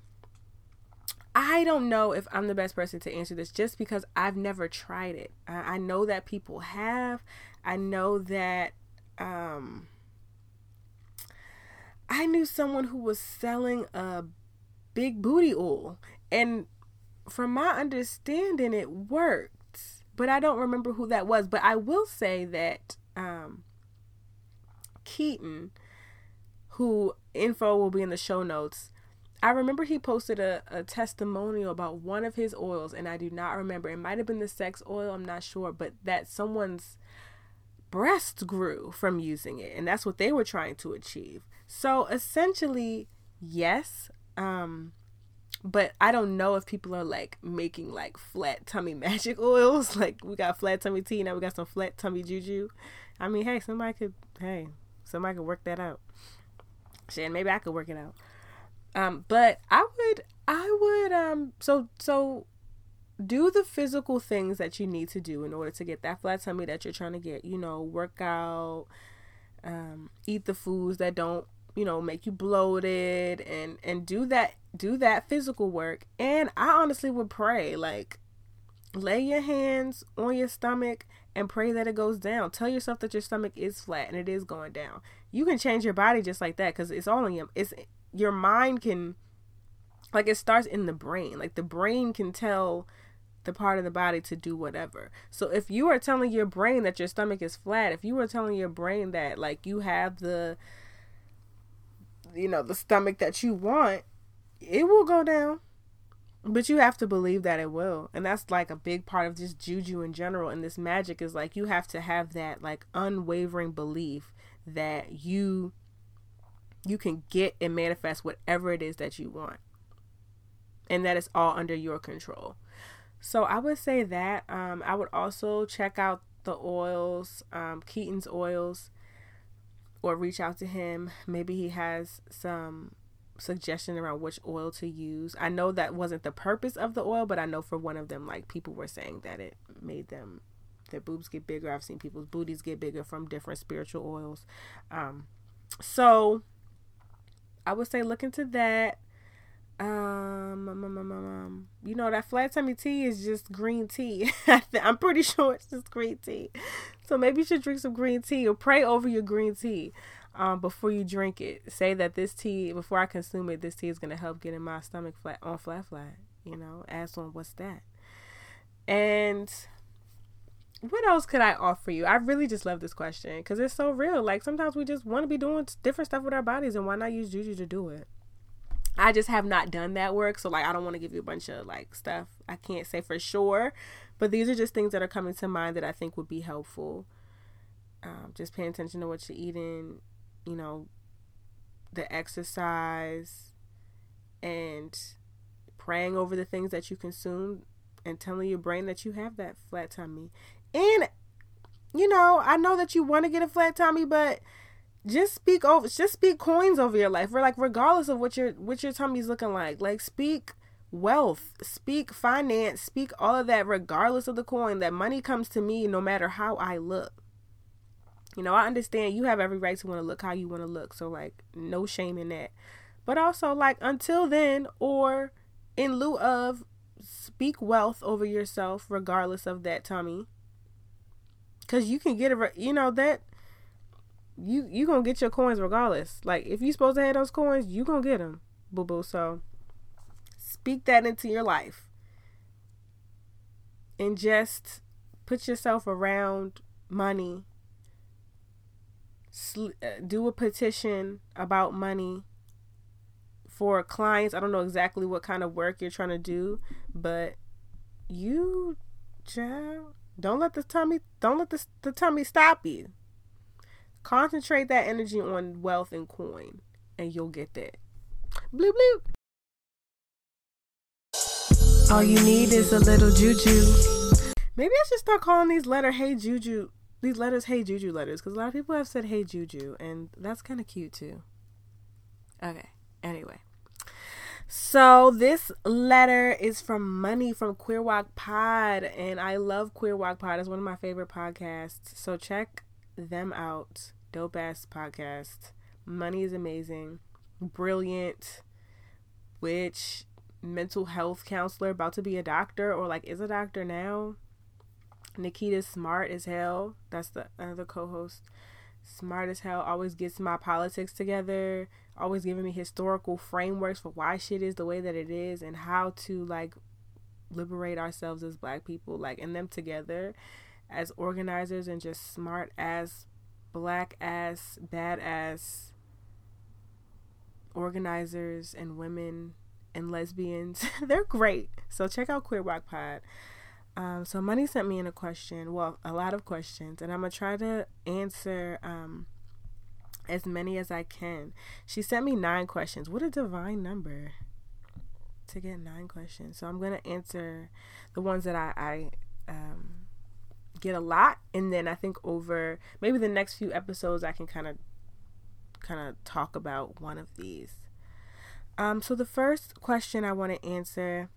I don't know if I'm the best person to answer this, just because I've never tried it. I know that people have. I know that I knew someone who was selling a big booty oil, and from my understanding, it worked, but I don't remember who that was. But I will say that Keaton, who info will be in the show notes, I remember he posted a testimonial about one of his oils, and I do not remember. It might have been the sex oil, I'm not sure, but that someone's breasts grew from using it, and that's what they were trying to achieve. So essentially, yes, but I don't know if people are like making like flat tummy magic oils. Like, we got flat tummy tea, now we got some flat tummy juju. I mean, hey, somebody could work that out. Shit, maybe I could work it out. But I would do the physical things that you need to do in order to get that flat tummy that you're trying to get, you know, work out, eat the foods that don't, you know, make you bloated, and do that physical work. And I honestly would pray, like, lay your hands on your stomach and pray that it goes down. Tell yourself that your stomach is flat and it is going down. You can change your body just like that, because it's all in your mind can, like, it starts in the brain. Like, the brain can tell the part of the body to do whatever. So if you are telling your brain that your stomach is flat, if you are telling your brain that, like, you have the, you know, the stomach that you want, it will go down. But you have to believe that it will. And that's like a big part of just juju in general. And this magic is like, you have to have that like unwavering belief that you can get and manifest whatever it is that you want, and that it's all under your control. So I would say that, I would also check out the oils, Keaton's oils, or reach out to him. Maybe he has some suggestion around which oil to use. I know that wasn't the purpose of the oil, but I know for one of them, like, people were saying that it made their boobs get bigger. I've seen people's booties get bigger from different spiritual oils. So I would say look into that. You know, that flat tummy tea is just green tea. I'm pretty sure it's just green tea. So maybe you should drink some green tea, or pray over your green tea before you drink it. Say that this tea, before I consume it, this tea is going to help getting my stomach flat, you know, ask on what's that. And what else could I offer you? I really just love this question because it's so real. Like, sometimes we just want to be doing different stuff with our bodies, and why not use juju to do it? I just have not done that work. So, like, I don't want to give you a bunch of like stuff I can't say for sure, but these are just things that are coming to mind that I think would be helpful. Just paying attention to what you're eating, you know, the exercise, and praying over the things that you consume, and telling your brain that you have that flat tummy. And, you know, I know that you want to get a flat tummy, but just speak coins over your life. We're like, regardless of what your tummy's looking like, speak wealth, speak finance, speak all of that, regardless of the coin, that money comes to me no matter how I look. You know, I understand you have every right to want to look how you want to look. So, like, no shame in that. But also, like, until then, or in lieu of, speak wealth over yourself, regardless of that tummy. 'Cause you can get it, you know, that you gonna get your coins regardless. Like, if you supposed to have those coins, you gonna get them, boo boo. So speak that into your life, and just put yourself around money. Do a petition about money for clients. I don't know exactly what kind of work you're trying to do, but you, child, don't let the tummy stop you. Concentrate that energy on wealth and coin, and you'll get that. Bloop, bloop. All you need is a little juju. Maybe I should start calling these letters, hey juju letters, because a lot of people have said hey juju, and that's kind of cute too. Okay, anyway. So this letter is from Money from Queer Walk Pod, and I love Queer Walk Pod. It's one of my favorite podcasts. So check them out. Dope ass podcast. Money is amazing, brilliant, witch, mental health counselor, about to be a doctor, or like is a doctor now. Nikita's smart as hell. That's the other co-host. Smart as hell, always gets my politics together, always giving me historical frameworks for why shit is the way that it is, and how to like liberate ourselves as Black people, like, and them together as organizers and just smart ass, Black ass, badass organizers and women and lesbians. They're great. So check out Queer Walk Pod. So Money sent me in a question, well, a lot of questions, and I'm going to try to answer as many as I can. She sent me 9 questions. What a divine number to get 9 questions. So I'm going to answer the ones that I get a lot, and then I think over maybe the next few episodes I can kind of talk about one of these. So the first question I want to answer,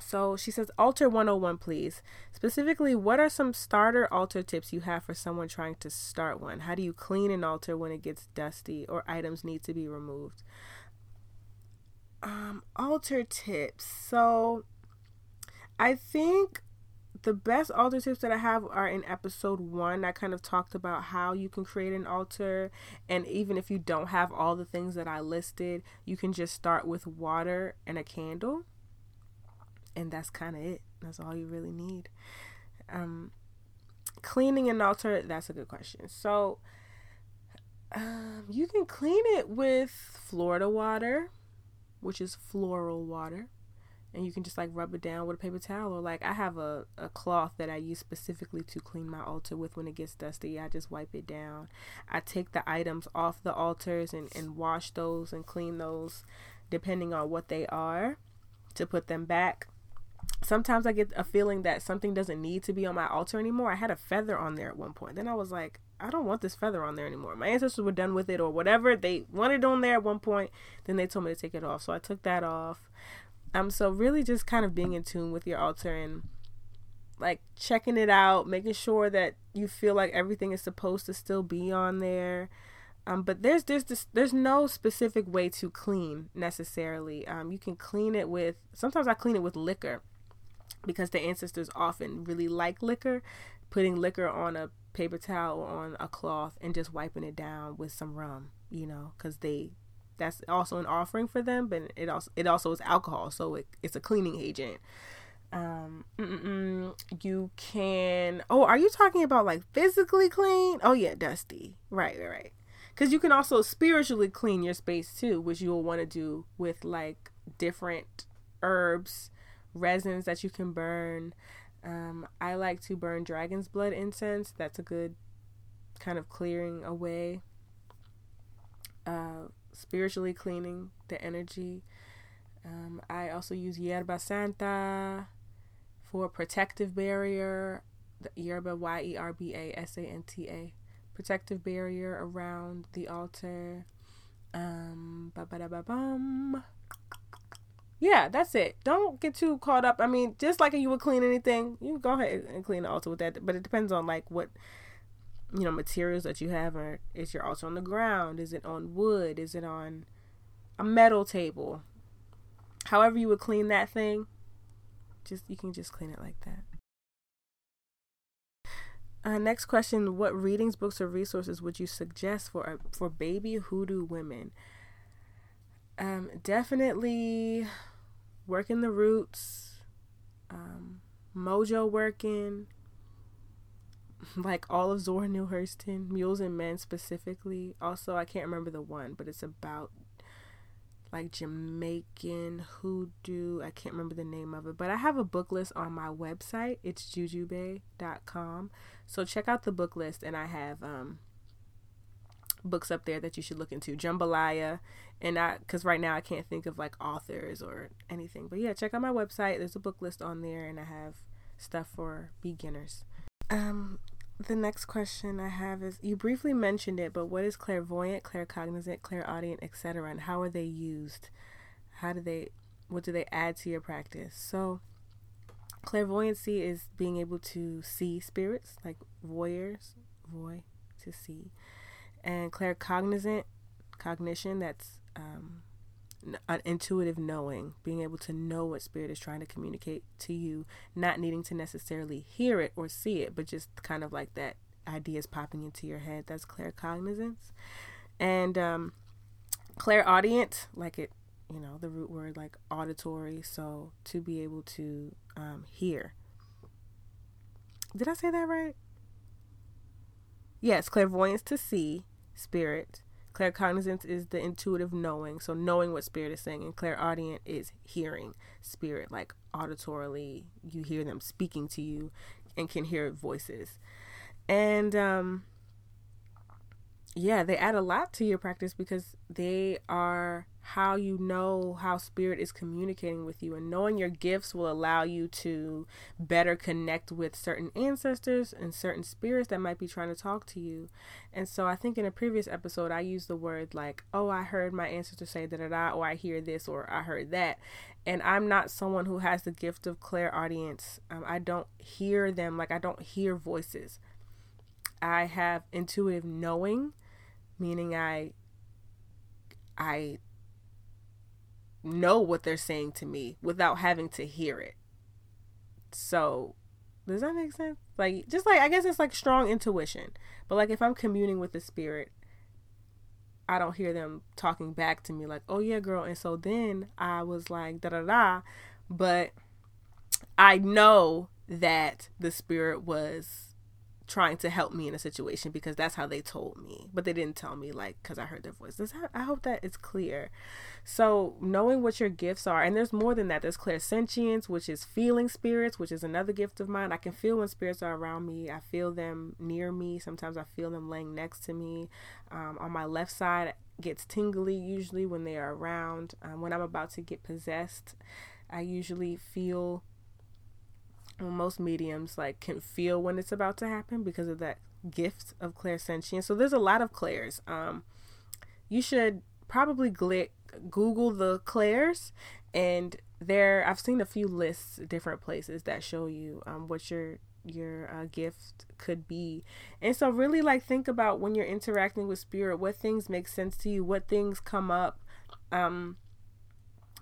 so she says, altar 101, please. Specifically, what are some starter altar tips you have for someone trying to start one? How do you clean an altar when it gets dusty or items need to be removed? Altar tips. So I think the best altar tips that I have are in episode 1. I kind of talked about how you can create an altar. And even if you don't have all the things that I listed, you can just start with water and a candle. And that's kind of it. That's all you really need. Cleaning an altar, that's a good question. So you can clean it with Florida water, which is floral water. And you can just like rub it down with a paper towel, or like I have a cloth that I use specifically to clean my altar with when it gets dusty. I just wipe it down. I take the items off the altars and wash those and clean those depending on what they are to put them back. Sometimes I get a feeling that something doesn't need to be on my altar anymore. I had a feather on there at one point. Then I was like, I don't want this feather on there anymore. My ancestors were done with it or whatever. They wanted on there at one point. Then they told me to take it off. So I took that off. So really just kind of being in tune with your altar and like checking it out, making sure that you feel like everything is supposed to still be on there. But there's no specific way to clean necessarily. You can clean it with, sometimes I clean it with liquor because the ancestors often really like liquor, putting liquor on a paper towel or on a cloth and just wiping it down with some rum, you know, because that's also an offering for them, but it also is alcohol, so it's a cleaning agent. You can, are you talking about like physically clean? Oh yeah, dusty. Right. Because you can also spiritually clean your space too, which you will want to do with like different herbs, resins that you can burn. I like to burn dragon's blood incense. That's a good kind of clearing away, spiritually cleaning the energy. I also use yerba santa for protective barrier. The yerba, yerbasanta, protective barrier around the altar. Yeah, that's it. Don't get too caught up. I mean, just like you would clean anything, you can go ahead and clean the altar with that, but it depends on like what, you know, materials that you have. Or is your altar on the ground? Is it on wood? Is it on a metal table? However you would clean that thing, you can clean it like that. Next question, what readings, books, or resources would you suggest for baby hoodoo women? Definitely Working the Roots, Mojo Working, like all of Zora Neale Hurston, Mules and Men specifically. Also, I can't remember the one, but it's about like Jamaican hoodoo. I can't remember the name of it, but I have a book list on my website. It's jujubay.com. So check out the book list, and I have books up there that you should look into. Jambalaya, and because right now I can't think of like authors or anything, but yeah, check out my website. There's a book list on there, and I have stuff for beginners. The next question I have is, you briefly mentioned it, but what is clairvoyant, claircognizant, clairaudient, etc., and how are they used? What do they add to your practice? So clairvoyancy is being able to see spirits, like voy, to see. And claircognizant, cognition, that's an intuitive knowing, being able to know what spirit is trying to communicate to you, not needing to necessarily hear it or see it, but just kind of like that idea is popping into your head. That's claircognizance. And clairaudient, like it you know, the root word, like auditory. So to be able to hear. Did I say that right? Yes, clairvoyance to see spirit. Claircognizance is the intuitive knowing. So knowing what spirit is saying. And clairaudient is hearing spirit. Like auditorily, you hear them speaking to you and can hear voices. And yeah, they add a lot to your practice because they are how you know how spirit is communicating with you. And knowing your gifts will allow you to better connect with certain ancestors and certain spirits that might be trying to talk to you. And so I think in a previous episode, I used the word like, oh, I heard my ancestor say da-da-da, or I hear this, or I heard that. And I'm not someone who has the gift of clairaudience. I don't hear them. Like, I don't hear voices. I have intuitive knowing. Meaning I know what they're saying to me without having to hear it. So does that make sense? Like, just like, I guess it's like strong intuition, but like if I'm communing with the spirit, I don't hear them talking back to me like, oh yeah, girl. And so then I was like, da da da, but I know that the spirit was trying to help me in a situation because that's how they told me, but they didn't tell me like, cause I heard their voice. I hope that it's clear. So knowing what your gifts are, and there's more than that. There's clairsentience, which is feeling spirits, which is another gift of mine. I can feel when spirits are around me. I feel them near me. Sometimes I feel them laying next to me. On my left side gets tingly usually when they are around. When I'm about to get possessed, I usually feel, well, most mediums like can feel when it's about to happen because of that gift of clairsentience. So there's a lot of clairs. You should probably Google the clairs, and there I've seen a few lists, different places that show you what your gift could be. And so really like think about when you're interacting with spirit, what things make sense to you, what things come up,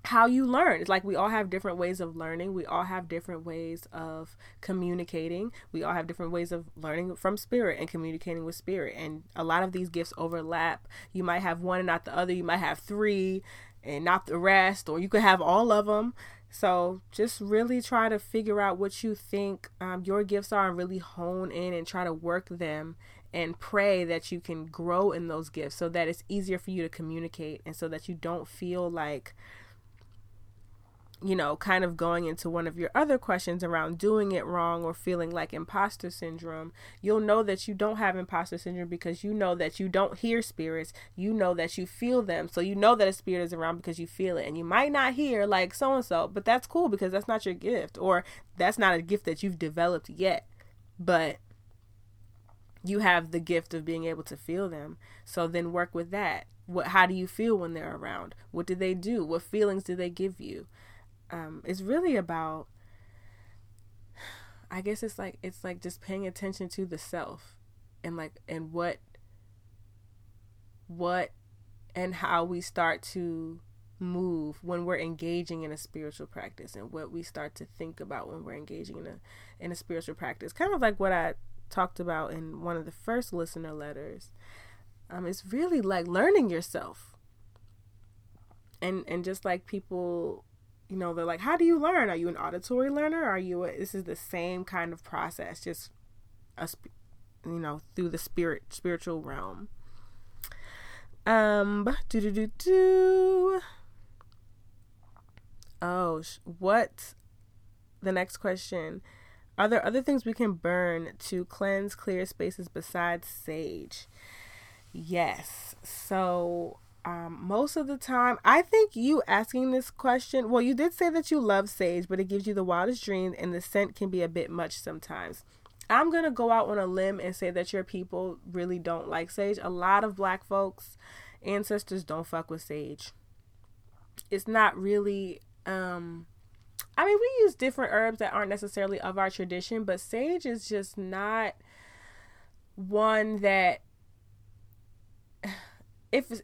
how you learn. It's like we all have different ways of learning. We all have different ways of communicating. We all have different ways of learning from spirit and communicating with spirit. And a lot of these gifts overlap. You might have one and not the other. You might have three and not the rest, or you could have all of them. So just really try to figure out what you think your gifts are and really hone in and try to work them and pray that you can grow in those gifts so that it's easier for you to communicate and so that you don't feel like, you know, kind of going into one of your other questions around doing it wrong or feeling like imposter syndrome. You'll know that you don't have imposter syndrome because you know that you don't hear spirits. You know that you feel them. So you know that a spirit is around because you feel it, and you might not hear like so-and-so, but that's cool because that's not your gift, or that's not a gift that you've developed yet, but you have the gift of being able to feel them. So then work with that. How do you feel when they're around? What do they do? What feelings do they give you? It's really about, I guess it's like just paying attention to the self and like, and what and how we start to move when we're engaging in a spiritual practice, and what we start to think about when we're engaging in a spiritual practice. Kind of like what I talked about in one of the first listener letters. It's really like learning yourself, and just like people, you know, they're like, how do you learn? Are you an auditory learner? This is the same kind of process, just, you know, through the spiritual realm. What? The next question. Are there other things we can burn to cleanse, clear spaces besides sage? Yes. So, most of the time, I think you asking this question, well, you did say that you love sage, but it gives you the wildest dreams and the scent can be a bit much sometimes. I'm going to go out on a limb and say that your people really don't like sage. A lot of Black folks, ancestors don't fuck with sage. It's not really, I mean, we use different herbs that aren't necessarily of our tradition, but sage is just not one that...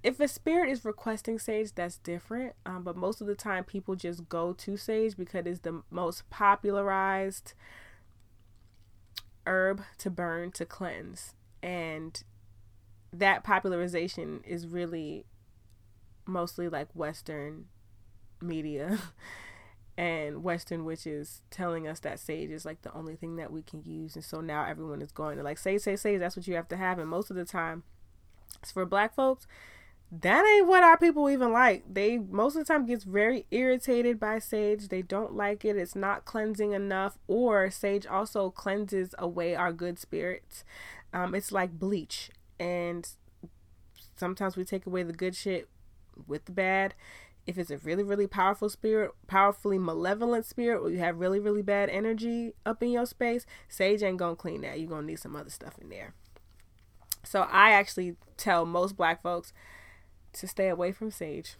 If a spirit is requesting sage, that's different. But most of the time, people just go to sage because it's the most popularized herb to burn, to cleanse. And that popularization is really mostly like Western media and Western witches telling us that sage is like the only thing that we can use. And so now everyone is going to like sage, that's what you have to have. And most of the time, it's for black folks, that ain't what our people even like. They most of the time gets very irritated by sage. They don't like it. It's not cleansing enough. Or sage also cleanses away our good spirits. It's like bleach. And sometimes we take away the good shit with the bad. If it's a really, really powerful spirit, powerfully malevolent spirit, or you have really, really bad energy up in your space, sage ain't gonna clean that. You're gonna need some other stuff in there. So I actually tell most black folks to stay away from sage,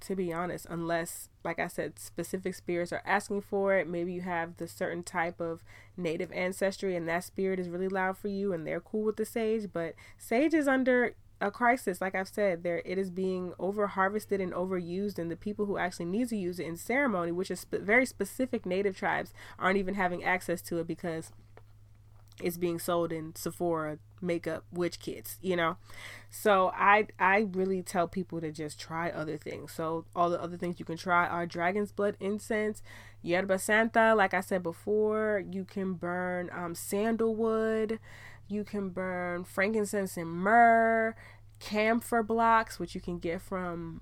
to be honest, unless, like I said, specific spirits are asking for it. Maybe you have the certain type of native ancestry and that spirit is really loud for you and they're cool with the sage. But sage is under a crisis. Like I've said, it is being over harvested and overused, and the people who actually need to use it in ceremony, which is very specific native tribes, aren't even having access to it because it's being sold in Sephora makeup witch kits, you know. So I really tell people to just try other things. So all the other things you can try are dragon's blood incense, yerba santa, like I said before. You can burn sandalwood, you can burn frankincense and myrrh, camphor blocks, which you can get from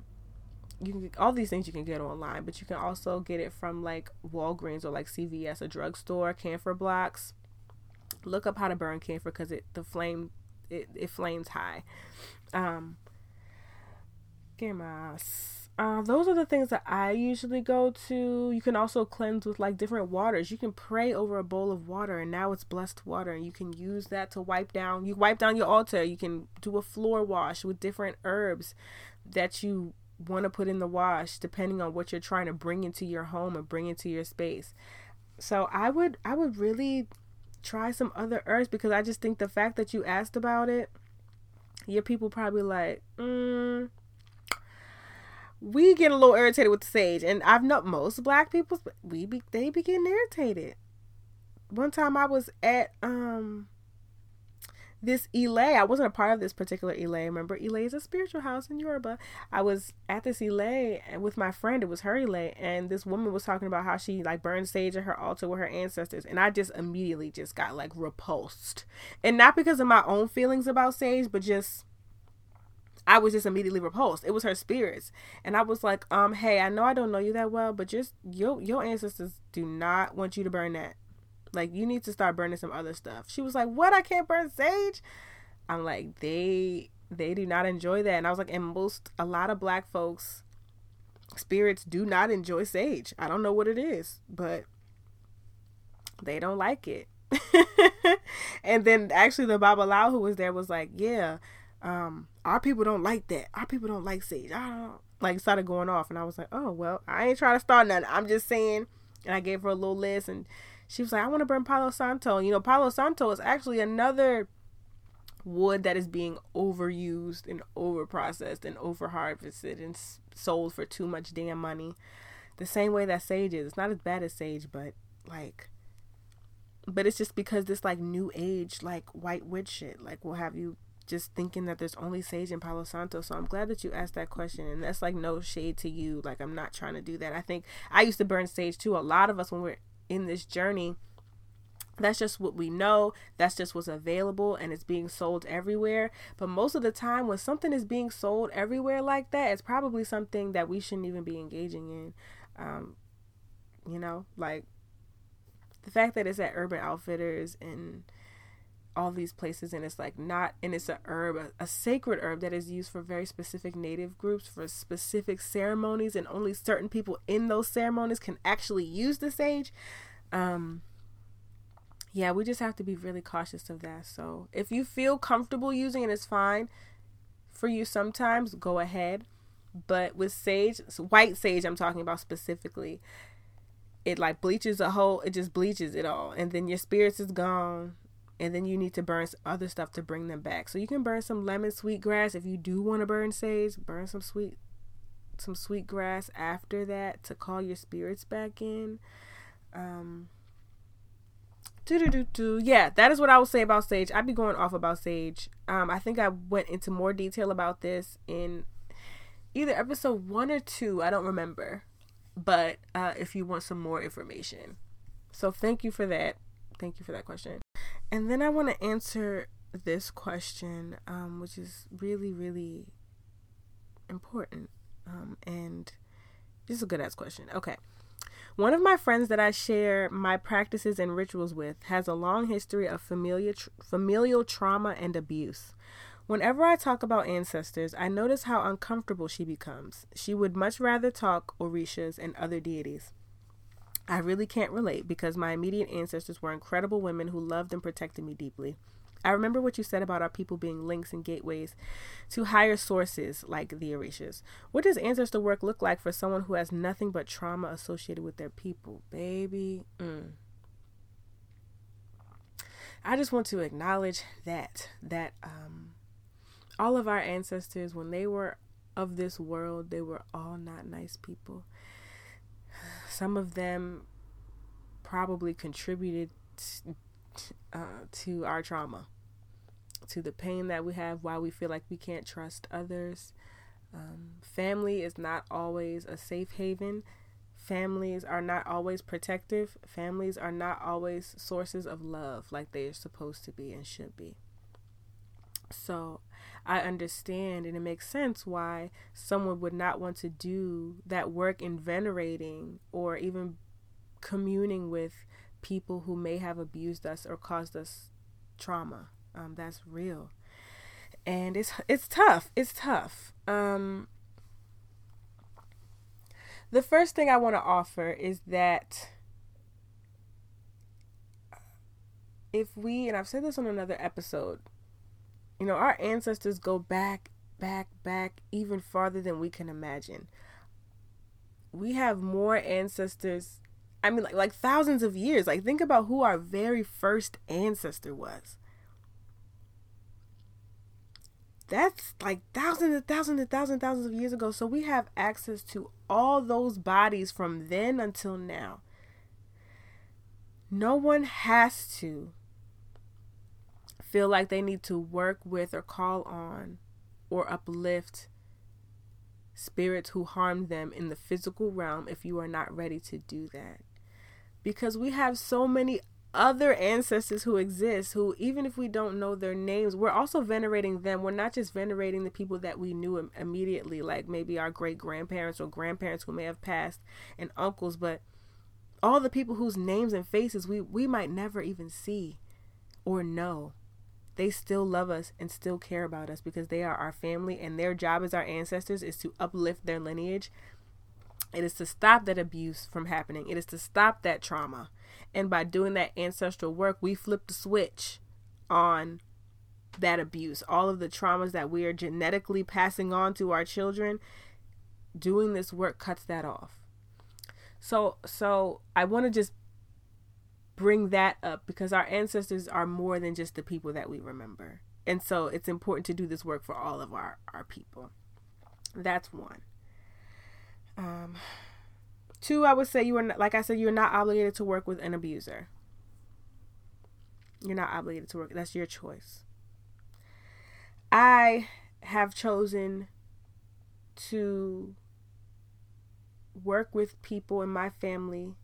all these things you can get online, but you can also get it from like Walgreens or like CVS, a drugstore. Camphor blocks, look up how to burn camphor because the flame flames high. Those are the things that I usually go to. You can also cleanse with like different waters. You can pray over a bowl of water, and now it's blessed water, and you can use that to wipe down your altar. You can do a floor wash with different herbs that you want to put in the wash depending on what you're trying to bring into your home and bring into your space. So I would really try some other herbs, because I just think the fact that you asked about it, your people probably like, we get a little irritated with the sage. And I've known most black people, they be getting irritated. One time I was at this elay. I wasn't a part of this particular elay. Remember, elay is a spiritual house in Yoruba. I was at this elay with my friend. It was her elay, and this woman was talking about how she like burned sage at her altar with her ancestors, and I just immediately just got like repulsed, and not because of my own feelings about sage, but just I was just immediately repulsed. It was her spirits, and I was like, hey, I know I don't know you that well, but just your ancestors do not want you to burn that. Like, you need to start burning some other stuff. She was like, what? I can't burn sage? I'm like, they do not enjoy that. And I was like, and a lot of black folks' spirits do not enjoy sage. I don't know what it is, but they don't like it. And then actually the Babalao who was there was like, yeah, our people don't like that. Our people don't like sage. I don't like started going off. And I was like, oh, well, I ain't trying to start nothing. I'm just saying. And I gave her a little list, and she was like, I want to burn Palo Santo. You know, Palo Santo is actually another wood that is being overused and overprocessed and overharvested and sold for too much damn money. The same way that sage is. It's not as bad as sage, but it's just because this like new age, like white witch shit, like will have you just thinking that there's only sage in Palo Santo. So I'm glad that you asked that question, and that's like no shade to you. Like, I'm not trying to do that. I think I used to burn sage too. A lot of us, when we're in this journey, that's just what we know, that's just what's available, and it's being sold everywhere. But most of the time when something is being sold everywhere like that, it's probably something that we shouldn't even be engaging in. You know, like the fact that it's at Urban Outfitters and all these places, and it's like not, and it's a herb, a sacred herb that is used for very specific native groups for specific ceremonies, and only certain people in those ceremonies can actually use the sage. Yeah, we just have to be really cautious of that. So if you feel comfortable using it, it's fine for you sometimes, go ahead. But with sage, so white sage I'm talking about specifically, it like bleaches a whole, it just bleaches it all, and then your spirits is gone. And then you need to burn some other stuff to bring them back. So you can burn some lemon sweetgrass. If you do want to burn sage, burn some sweet grass after that to call your spirits back in. Yeah, that is what I would say about sage. I'd be going off about sage. I think I went into more detail about this in either episode 1 or 2. I don't remember. but if you want some more information. So thank you for that. Thank you for that question. And then I want to answer this question, which is really, really important. And this is a good-ass question. Okay. One of my friends that I share my practices and rituals with has a long history of familial trauma and abuse. Whenever I talk about ancestors, I notice how uncomfortable she becomes. She would much rather talk Orishas and other deities. I really can't relate because my immediate ancestors were incredible women who loved and protected me deeply. I remember what you said about our people being links and gateways to higher sources like the Orishas. What does ancestor work look like for someone who has nothing but trauma associated with their people? Baby. I just want to acknowledge that all of our ancestors, when they were of this world, they were all not nice people. Some of them probably contributed to our trauma, to the pain that we have, why we feel like we can't trust others. Family is not always a safe haven. Families are not always protective. Families are not always sources of love like they are supposed to be and should be. So I understand, and it makes sense why someone would not want to do that work in venerating or even communing with people who may have abused us or caused us trauma. That's real, and it's tough. The first thing I want to offer is that if we, and I've said this on another episode, you know, our ancestors go back even farther than we can imagine. We have more ancestors, I mean, like thousands of years. Like, think about who our very first ancestor was. That's like thousands of years ago. So we have access to all those bodies from then until now. No one has to feel like they need to work with or call on or uplift spirits who harmed them in the physical realm if you are not ready to do that. Because we have so many other ancestors who exist who, even if we don't know their names, we're also venerating them. We're not just venerating the people that we knew immediately, like maybe our great-grandparents or grandparents who may have passed and uncles, but all the people whose names and faces we might never even see or know. They still love us and still care about us because they are our family, and their job as our ancestors is to uplift their lineage. It is to stop that abuse from happening. It is to stop that trauma. And by doing that ancestral work, we flip the switch on that abuse. All of the traumas that we are genetically passing on to our children, doing this work cuts that off. So I want to just bring that up because our ancestors are more than just the people that we remember. And so it's important to do this work for all of our people. That's one. Two, I would say you're not obligated to work with an abuser. You're not obligated to work. That's your choice. I have chosen to work with people in my family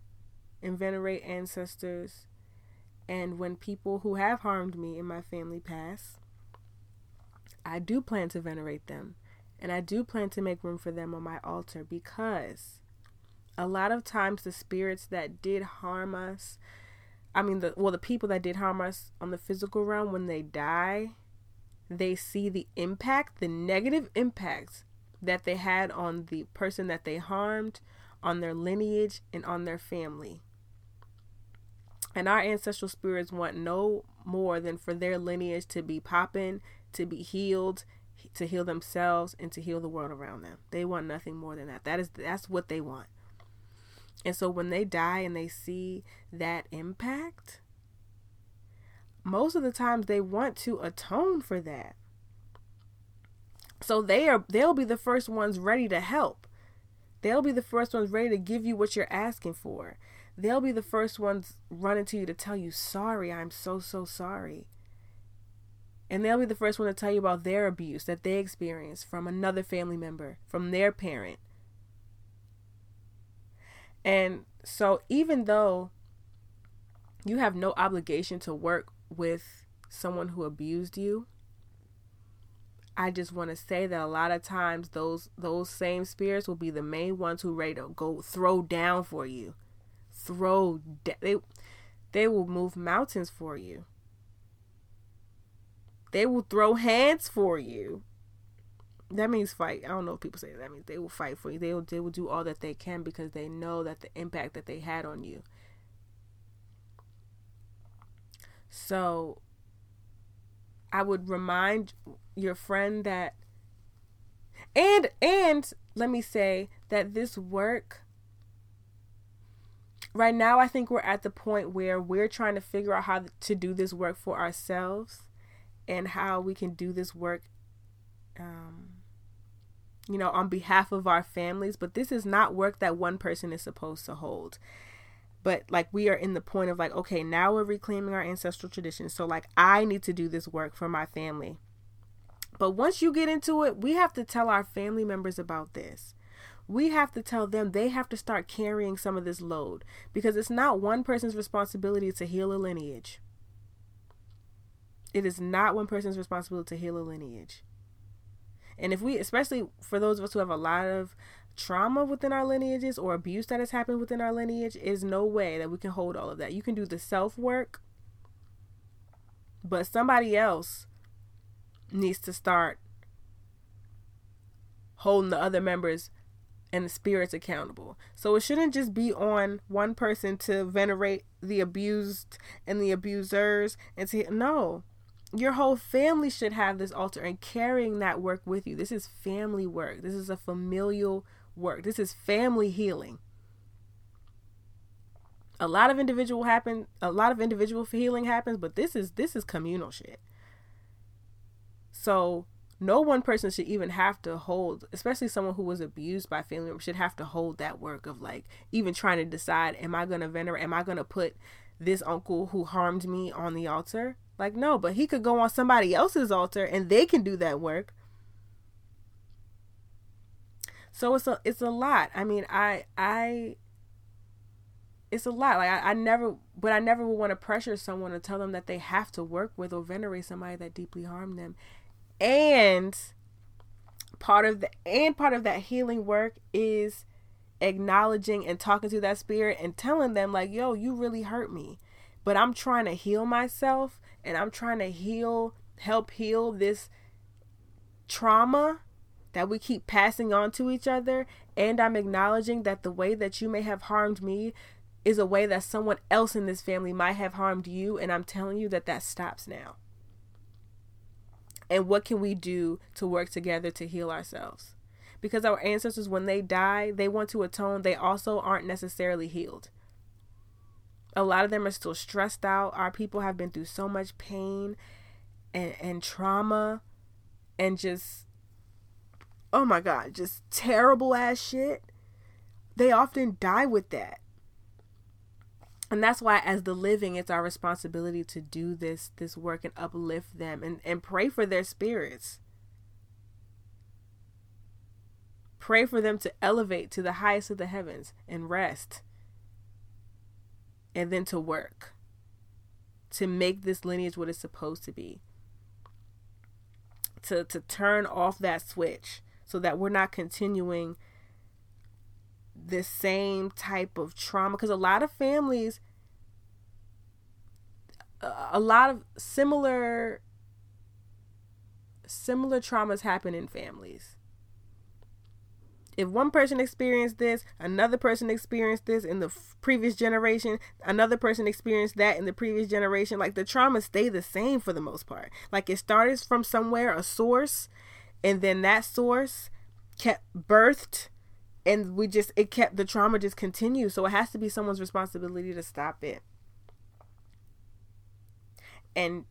and venerate ancestors, and when people who have harmed me in my family pass, I do plan to venerate them, and I do plan to make room for them on my altar, because a lot of times the spirits that did harm us, the people that did harm us on the physical realm, when they die, they see the impact, the negative impacts that they had on the person that they harmed, on their lineage, and on their family. And our ancestral spirits want no more than for their lineage to be popping, to be healed, to heal themselves, and to heal the world around them. They want nothing more than that. That's what they want. And so when they die and they see that impact, most of the times they want to atone for that. So they'll be the first ones ready to help. They'll be the first ones ready to give you what you're asking for. They'll be the first ones running to you to tell you, sorry, I'm so, so sorry. And they'll be the first one to tell you about their abuse that they experienced from another family member, from their parent. And so even though you have no obligation to work with someone who abused you, I just want to say that a lot of times those same spirits will be the main ones who are ready to go throw down for you. They will move mountains for you. They will throw hands for you. That means fight. I don't know if people say that. That means they will fight for you. They will do all that they can because they know that the impact that they had on you. So I would remind your friend that, and let me say that this work, right now I think we're at the point where we're trying to figure out how to do this work for ourselves and how we can do this work, on behalf of our families. But this is not work that one person is supposed to hold. But like we are in the point of like, okay, now we're reclaiming our ancestral traditions. So like I need to do this work for my family. But once you get into it, we have to tell our family members about this. We have to tell them they have to start carrying some of this load because it's not one person's responsibility to heal a lineage. It is not one person's responsibility to heal a lineage. And if we, especially for those of us who have a lot of trauma within our lineages or abuse that has happened within our lineage, is no way that we can hold all of that. You can do the self work, but somebody else needs to start holding the other members and the spirits accountable. So it shouldn't just be on one person to venerate the abused and the abusers and to, no, your whole family should have this altar and carrying that work with you. This is family work. This is a familial work. This is family healing. A lot of individual healing happens, but this is communal shit. So no one person should even have to hold, especially someone who was abused by family members, should have to hold that work of like even trying to decide, am I going to venerate? Am I going to put this uncle who harmed me on the altar? Like, no, but he could go on somebody else's altar and they can do that work. So it's a lot. I mean, it's a lot. Like I never would want to pressure someone to tell them that they have to work with or venerate somebody that deeply harmed them. And part of that healing work is acknowledging and talking to that spirit and telling them like, yo, you really hurt me, but I'm trying to heal myself and I'm trying to help heal this trauma that we keep passing on to each other. And I'm acknowledging that the way that you may have harmed me is a way that someone else in this family might have harmed you. And I'm telling you that stops now. And what can we do to work together to heal ourselves? Because our ancestors, when they die, they want to atone. They also aren't necessarily healed. A lot of them are still stressed out. Our people have been through so much pain and trauma and just, oh my God, just terrible ass shit. They often die with that. And that's why as the living, it's our responsibility to do this work and uplift them and pray for their spirits. Pray for them to elevate to the highest of the heavens and rest. And then to work to make this lineage what it's supposed to be, to turn off that switch so that we're not continuing the same type of trauma. Because a lot of families, a lot of similar traumas happen in families. If one person experienced this, another person experienced this in the previous generation, another person experienced that in the previous generation, like the trauma stay the same for the most part. Like it started from somewhere, a source, and then that source kept birthed and the trauma just continued. So it has to be someone's responsibility to stop it. And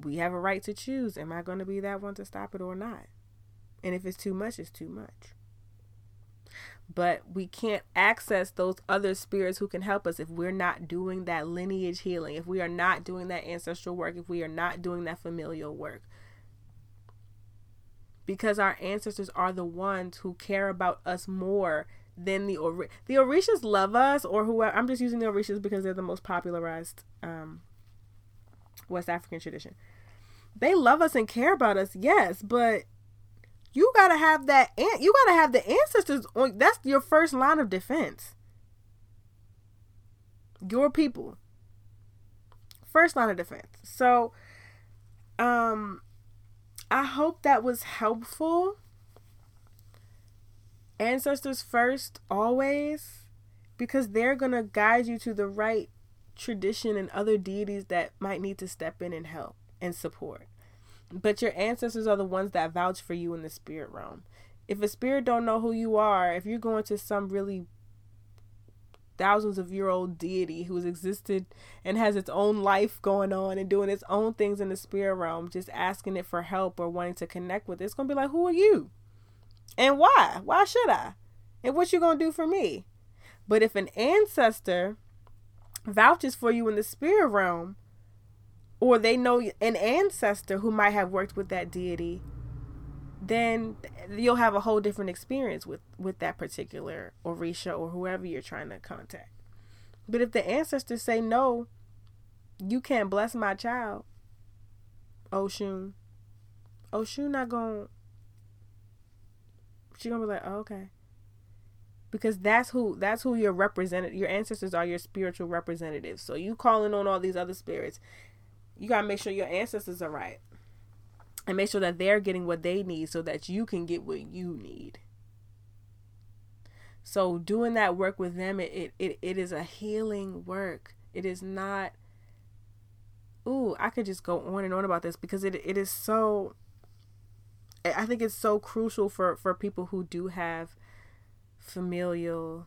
we have a right to choose, am I going to be that one to stop it or not? And if it's too much, it's too much. But we can't access those other spirits who can help us if we're not doing that lineage healing, if we are not doing that ancestral work, if we are not doing that familial work. Because our ancestors are the ones who care about us more than the Orishas. The Orishas love us, or whoever. I'm just using the Orishas because they're the most popularized West African tradition. They love us and care about us, yes, but you gotta have that. You gotta have the ancestors on. That's your first line of defense. Your people. First line of defense. So, I hope that was helpful. Ancestors first, always, because they're gonna guide you to the right tradition and other deities that might need to step in and help and support. But your ancestors are the ones that vouch for you in the spirit realm. If a spirit don't know who you are, if you're going to some really thousands of year old deity who's existed and has its own life going on and doing its own things in the spirit realm, just asking it for help or wanting to connect with it, it's gonna be like, who are you? And why? Why should I? And what you gonna do for me? But if an ancestor vouches for you in the spirit realm, or they know an ancestor who might have worked with that deity, then you'll have a whole different experience with that particular Orisha or whoever you're trying to contact. But if the ancestors say, no, you can't bless my child, Oshun not gonna... She's gonna be like, oh, okay. Because that's who your representative, your ancestors are your spiritual representatives. So you calling on all these other spirits, you gotta make sure your ancestors are right. And make sure that they're getting what they need so that you can get what you need. So doing that work with them, it is a healing work. It is not, I could just go on and on about this because it is so, I think it's so crucial for people who do have familial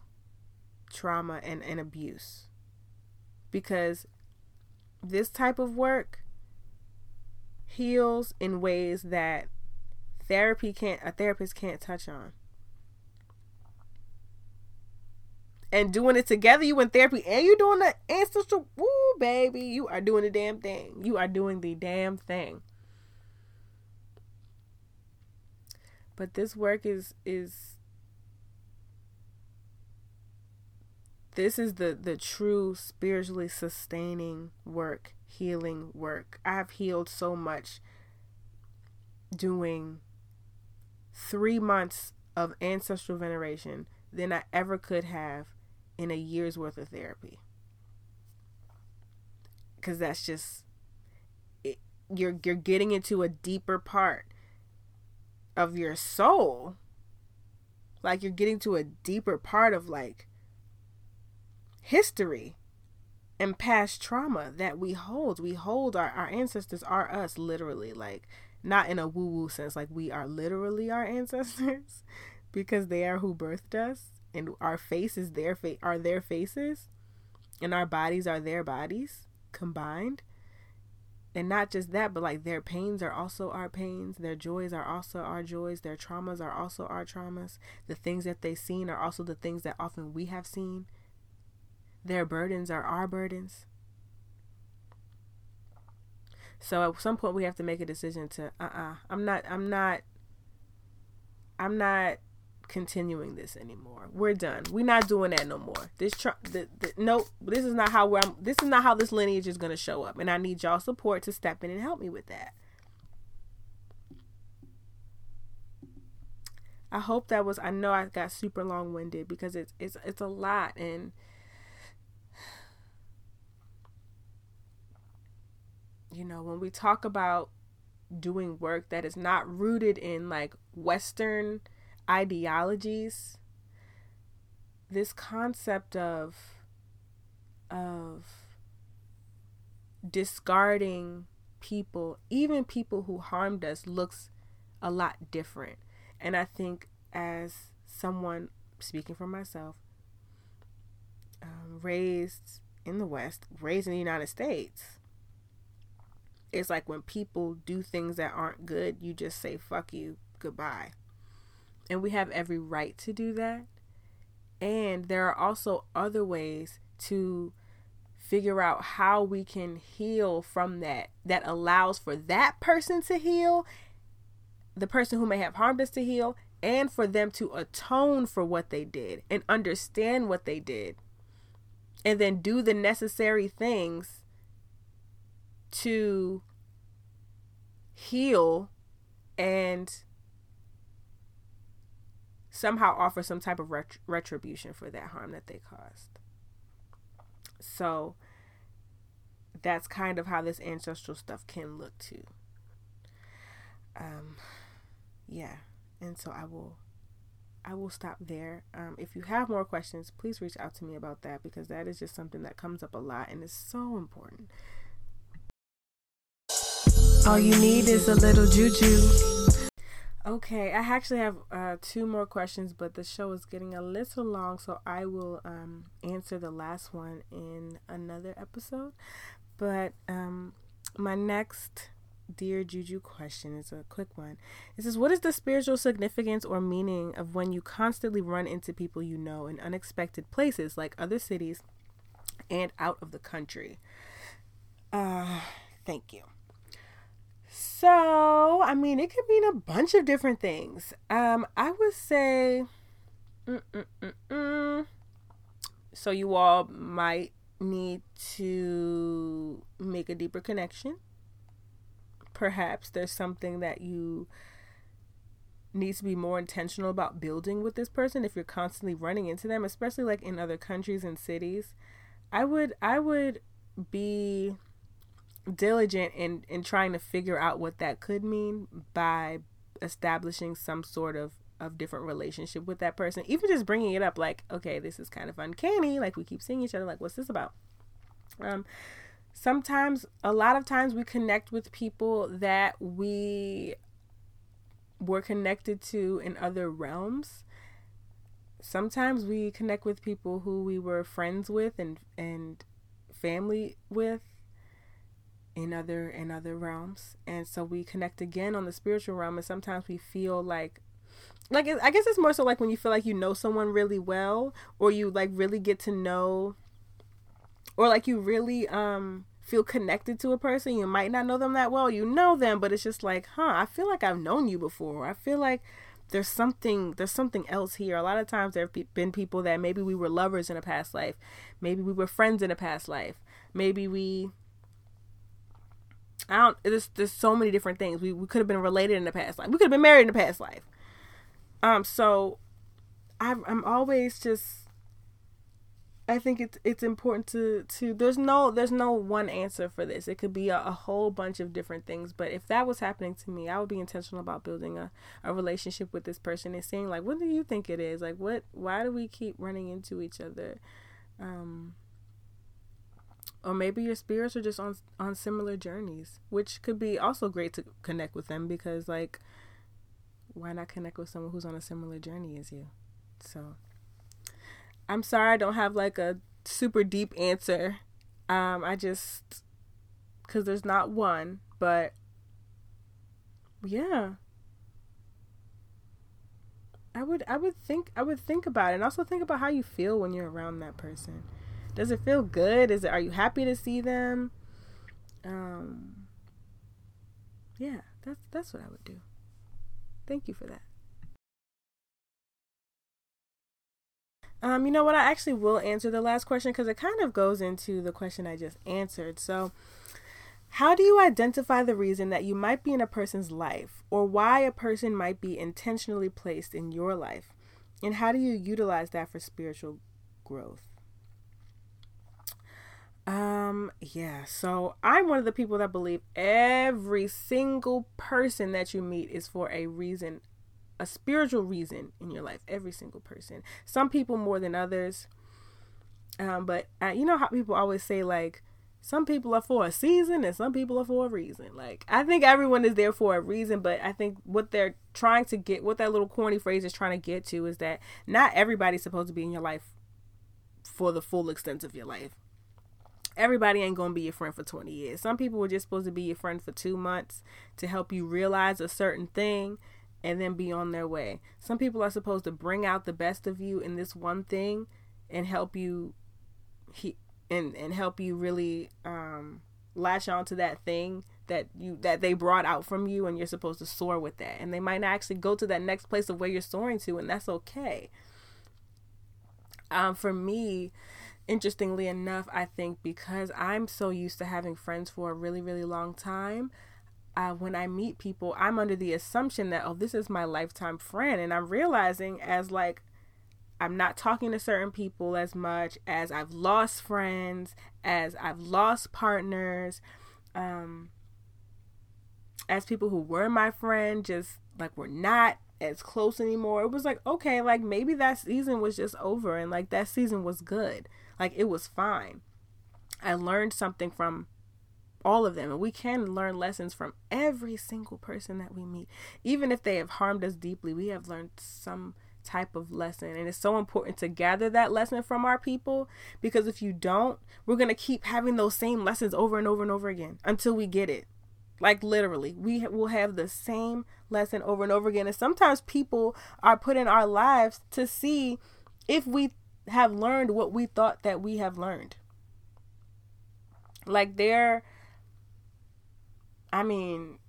trauma and abuse. Because this type of work heals in ways that a therapist can't touch on. And doing it together, you in therapy and you doing the ancestral, baby, you are doing the damn thing. You are doing the damn thing. But this work is the true spiritually sustaining work. Healing work. I have healed so much doing 3 months of ancestral veneration than I ever could have in a year's worth of therapy. Because that's just it, you're getting into a deeper part of your soul. Like you're getting to a deeper part of like history. And past trauma that we hold. We hold our ancestors are us, literally. Like, not in a woo-woo sense. Like, we are literally our ancestors. Because they are who birthed us. And our faces are their faces. And our bodies are their bodies combined. And not just that, but like their pains are also our pains. Their joys are also our joys. Their traumas are also our traumas. The things that they've seen are also the things that often we have seen. Their burdens are our burdens. So at some point we have to make a decision to, I'm not continuing this anymore. We're done. We're not doing that no more. This is not how this lineage is going to show up. And I need y'all support to step in and help me with that. I hope that was, I know I got super long winded because it's a lot. And you know, when we talk about doing work that is not rooted in like Western ideologies, this concept of discarding people, even people who harmed us, looks a lot different. And I think as someone, speaking for myself, raised in the West, raised in the United States, it's like when people do things that aren't good, you just say, fuck you, goodbye. And we have every right to do that. And there are also other ways to figure out how we can heal from that allows for that person to heal, the person who may have harmed us to heal, and for them to atone for what they did and understand what they did, and then do the necessary things to heal and somehow offer some type of retribution for that harm that they caused. So that's kind of how this ancestral stuff can look too. Yeah. And so I will stop there. If you have more questions, please reach out to me about that, because that is just something that comes up a lot and is so important. All you need is a little juju. Okay, I actually have 2 more questions, but the show is getting a little long, so I will answer the last one in another episode. But my next Dear Juju question is a quick one. It says, what is the spiritual significance or meaning of when you constantly run into people you know in unexpected places, like other cities and out of the country? Thank you. So, I mean, it could mean a bunch of different things. I would say, so you all might need to make a deeper connection. Perhaps there's something that you need to be more intentional about building with this person if you're constantly running into them, especially like in other countries and cities. I would be diligent in trying to figure out what that could mean by establishing some sort of different relationship with that person. Even just bringing it up, like, okay, this is kind of uncanny, like we keep seeing each other, like what's this about? Sometimes, a lot of times, we connect with people that we were connected to in other realms. Sometimes we connect with people who we were friends with and family with in other realms, and so we connect again on the spiritual realm. And sometimes we feel like I guess it's more so like when you feel like you know someone really well, or you like really get to know, or like you really feel connected to a person. You might not know them that well, you know them, but it's just like, I feel like I've known you before. I feel like there's something else here. A lot of times there have been people that maybe we were lovers in a past life, maybe we were friends in a past life, maybe there's so many different things. We could have been related in the past life. We could have been married in the past life. So I'm always just, I think it's important to there's no one answer for this. It could be a whole bunch of different things. But if that was happening to me, I would be intentional about building a relationship with this person and saying, like, what do you think it is? Like, why do we keep running into each other? Or maybe your spirits are just on similar journeys, which could be also great to connect with them, because like, why not connect with someone who's on a similar journey as you? So I'm sorry I don't have like a super deep answer. I just, because there's not one, but yeah. I would think about it, and also think about how you feel when you're around that person. Does it feel good? Are you happy to see them? Yeah, that's what I would do. Thank you for that. You know what? I actually will answer the last question, because it kind of goes into the question I just answered. So, how do you identify the reason that you might be in a person's life, or why a person might be intentionally placed in your life? And how do you utilize that for spiritual growth? Yeah, so I'm one of the people that believe every single person that you meet is for a reason. A spiritual reason in your life, every single person. Some people more than others, but you know how people always say, like, some people are for a season and some people are for a reason. Like, I think everyone is there for a reason, but I think what they're trying to get, what that little corny phrase is trying to get to, is that not everybody's supposed to be in your life for the full extent of your life. Everybody ain't gonna be your friend for 20 years. Some people were just supposed to be your friend for 2 months to help you realize a certain thing and then be on their way. Some people are supposed to bring out the best of you in this one thing and help you really latch on to that thing that they brought out from you, and you're supposed to soar with that. And they might not actually go to that next place of where you're soaring to, and that's okay. For me, interestingly enough, I think because I'm so used to having friends for a really, really long time, when I meet people, I'm under the assumption that, oh, this is my lifetime friend. And I'm realizing as like, I'm not talking to certain people as much, as I've lost friends, as I've lost partners, as people who were my friend, just like, we're not as close anymore. It was like, okay, like maybe that season was just over. And like that season was good. Like it was fine. I learned something from all of them. And we can learn lessons from every single person that we meet. Even if they have harmed us deeply, we have learned some type of lesson. And it's so important to gather that lesson from our people, because if you don't, we're going to keep having those same lessons over and over and over again until we get it. Like literally, we will have the same lesson over and over again. And sometimes people are put in our lives to see if we have learned what we thought that we have learned. Like they're, I mean,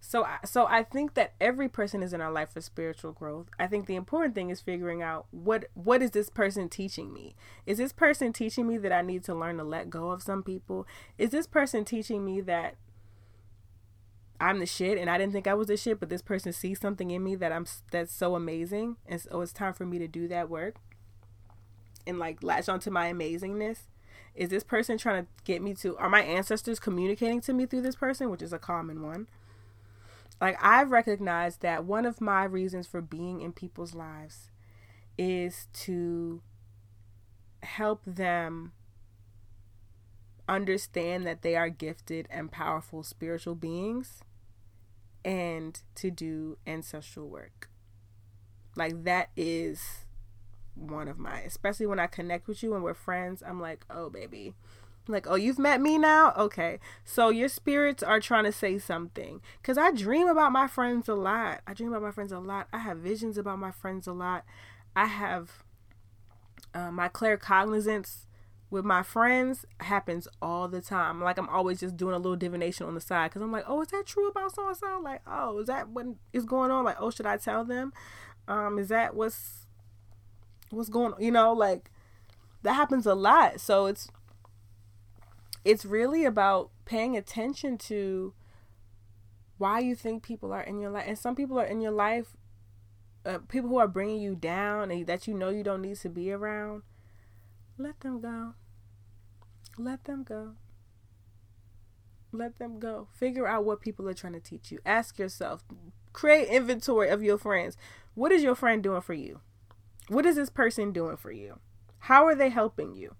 so I think that every person is in our life for spiritual growth. I think the important thing is figuring out what is this person teaching me? Is this person teaching me that I need to learn to let go of some people? Is this person teaching me that I'm the shit and I didn't think I was the shit, but this person sees something in me that that's so amazing, and so it's time for me to do that work and like latch onto my amazingness? Is this person trying to get me to, are my ancestors communicating to me through this person, which is a common one? Like I've recognized that one of my reasons for being in people's lives is to help them understand that they are gifted and powerful spiritual beings, and to do ancestral work. Like that is one of my, especially when I connect with you and we're friends, I'm like, oh baby, I'm like, oh, you've met me now, okay, so your spirits are trying to say something, because I dream about my friends a lot. I have visions about my friends a lot. I have my claircognizance with my friends happens all the time. Like I'm always just doing a little divination on the side, because I'm like, oh, is that true about so and so? Like, oh, is that what is going on? Like, oh, should I tell them? Is that what's going on? You know, like that happens a lot. So it's really about paying attention to why you think people are in your life. And some people are in your life, people who are bringing you down and that you know you don't need to be around. Let them go. Figure out what people are trying to teach you. Ask yourself, create inventory of your friends. What is your friend doing for you? What is this person doing for you? How are they helping you?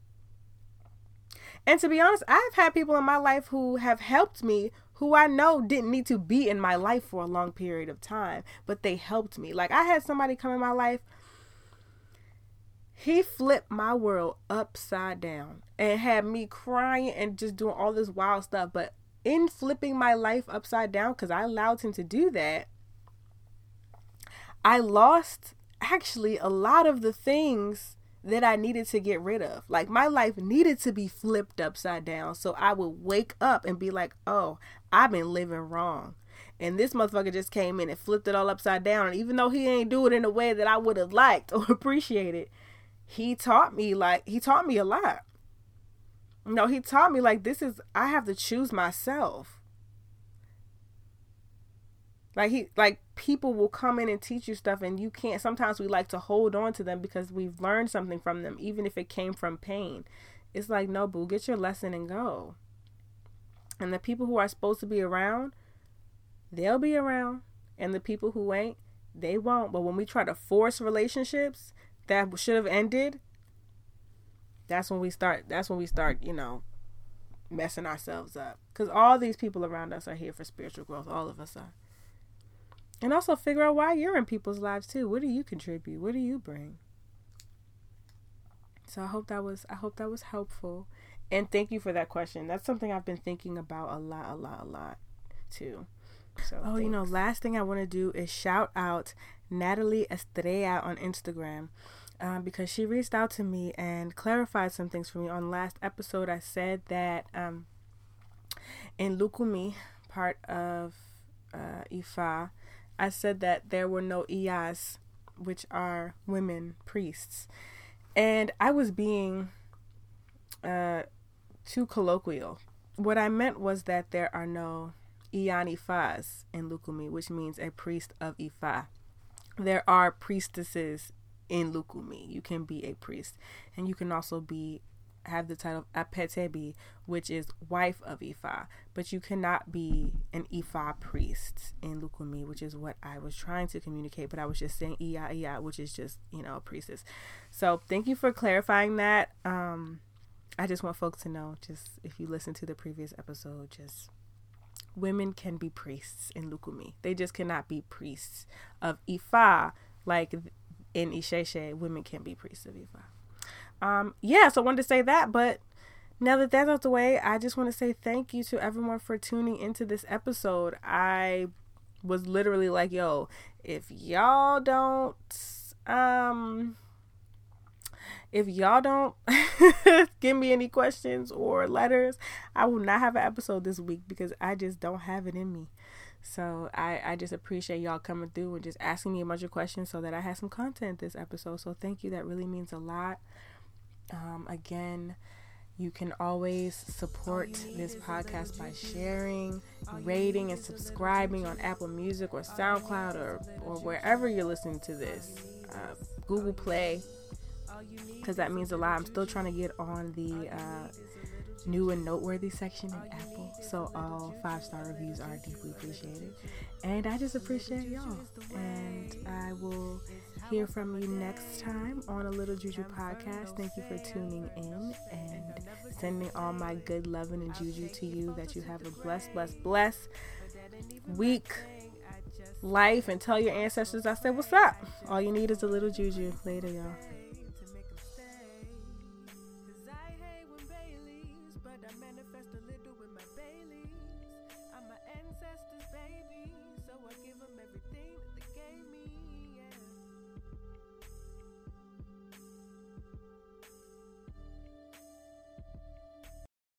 And to be honest, I've had people in my life who have helped me who I know didn't need to be in my life for a long period of time, but they helped me. Like I had somebody come in my life. He flipped my world upside down and had me crying and just doing all this wild stuff. But in flipping my life upside down, because I allowed him to do that, I lost actually a lot of the things that I needed to get rid of. Like my life needed to be flipped upside down. So I would wake up and be like, oh, I've been living wrong. And this motherfucker just came in and flipped it all upside down. And even though he ain't do it in a way that I would have liked or appreciated, he taught me a lot. No, he taught me like this is, I have to choose myself. Like people will come in and teach you stuff and you can't, sometimes we like to hold on to them because we've learned something from them, even if it came from pain. It's like, no, boo, get your lesson and go. And the people who are supposed to be around, they'll be around. And the people who ain't, they won't. But when we try to force relationships that should have ended, that's when we start, you know, messing ourselves up. Because all these people around us are here for spiritual growth. All of us are. And also figure out why you're in people's lives too. What do you contribute? What do you bring? So I hope that was helpful. And thank you for that question. That's something I've been thinking about a lot too. So oh, thanks. You know, last thing I want to do is shout out Natalie Estrella on Instagram, because she reached out to me and clarified some things for me. On last episode, I said that in Lukumi, part of Ifa, I said that there were no Iyas, which are women priests. And I was being too colloquial. What I meant was that there are no Iyan Ifas in Lukumi, which means a priest of Ifa. There are priestesses in Lukumi. You can be a priest, and you can also have the title of Apetebi, which is wife of Ifa, but you cannot be an Ifa priest in Lukumi, which is what I was trying to communicate, but I was just saying Iya Iya, which is just, a priestess. So thank you for clarifying that. I just want folks to know, just if you listen to the previous episode, just women can be priests in Lukumi. They just cannot be priests of Ifa, like in Isheshe, women can be priests of Ifa. So I wanted to say that, but now that that's out the way, I just want to say thank you to everyone for tuning into this episode. I was literally like, yo, if y'all don't give me any questions or letters, I will not have an episode this week because I just don't have it in me. So I just appreciate y'all coming through and just asking me a bunch of questions so that I had some content this episode. So thank you. That really means a lot. Again, you can always support this podcast by sharing, rating, and subscribing on Apple Music or SoundCloud or wherever you're listening to this. Google Play, because that means a lot. I'm still trying to get on the new and noteworthy section in Apple, so all 5-star reviews are deeply appreciated. And I just appreciate y'all, and I will hear from you next time on A Little Juju Podcast. Thank you for tuning in and sending all my good loving and juju to you, that you have a blessed week life, and tell your ancestors I said what's up. All you need is a little juju. Later, y'all.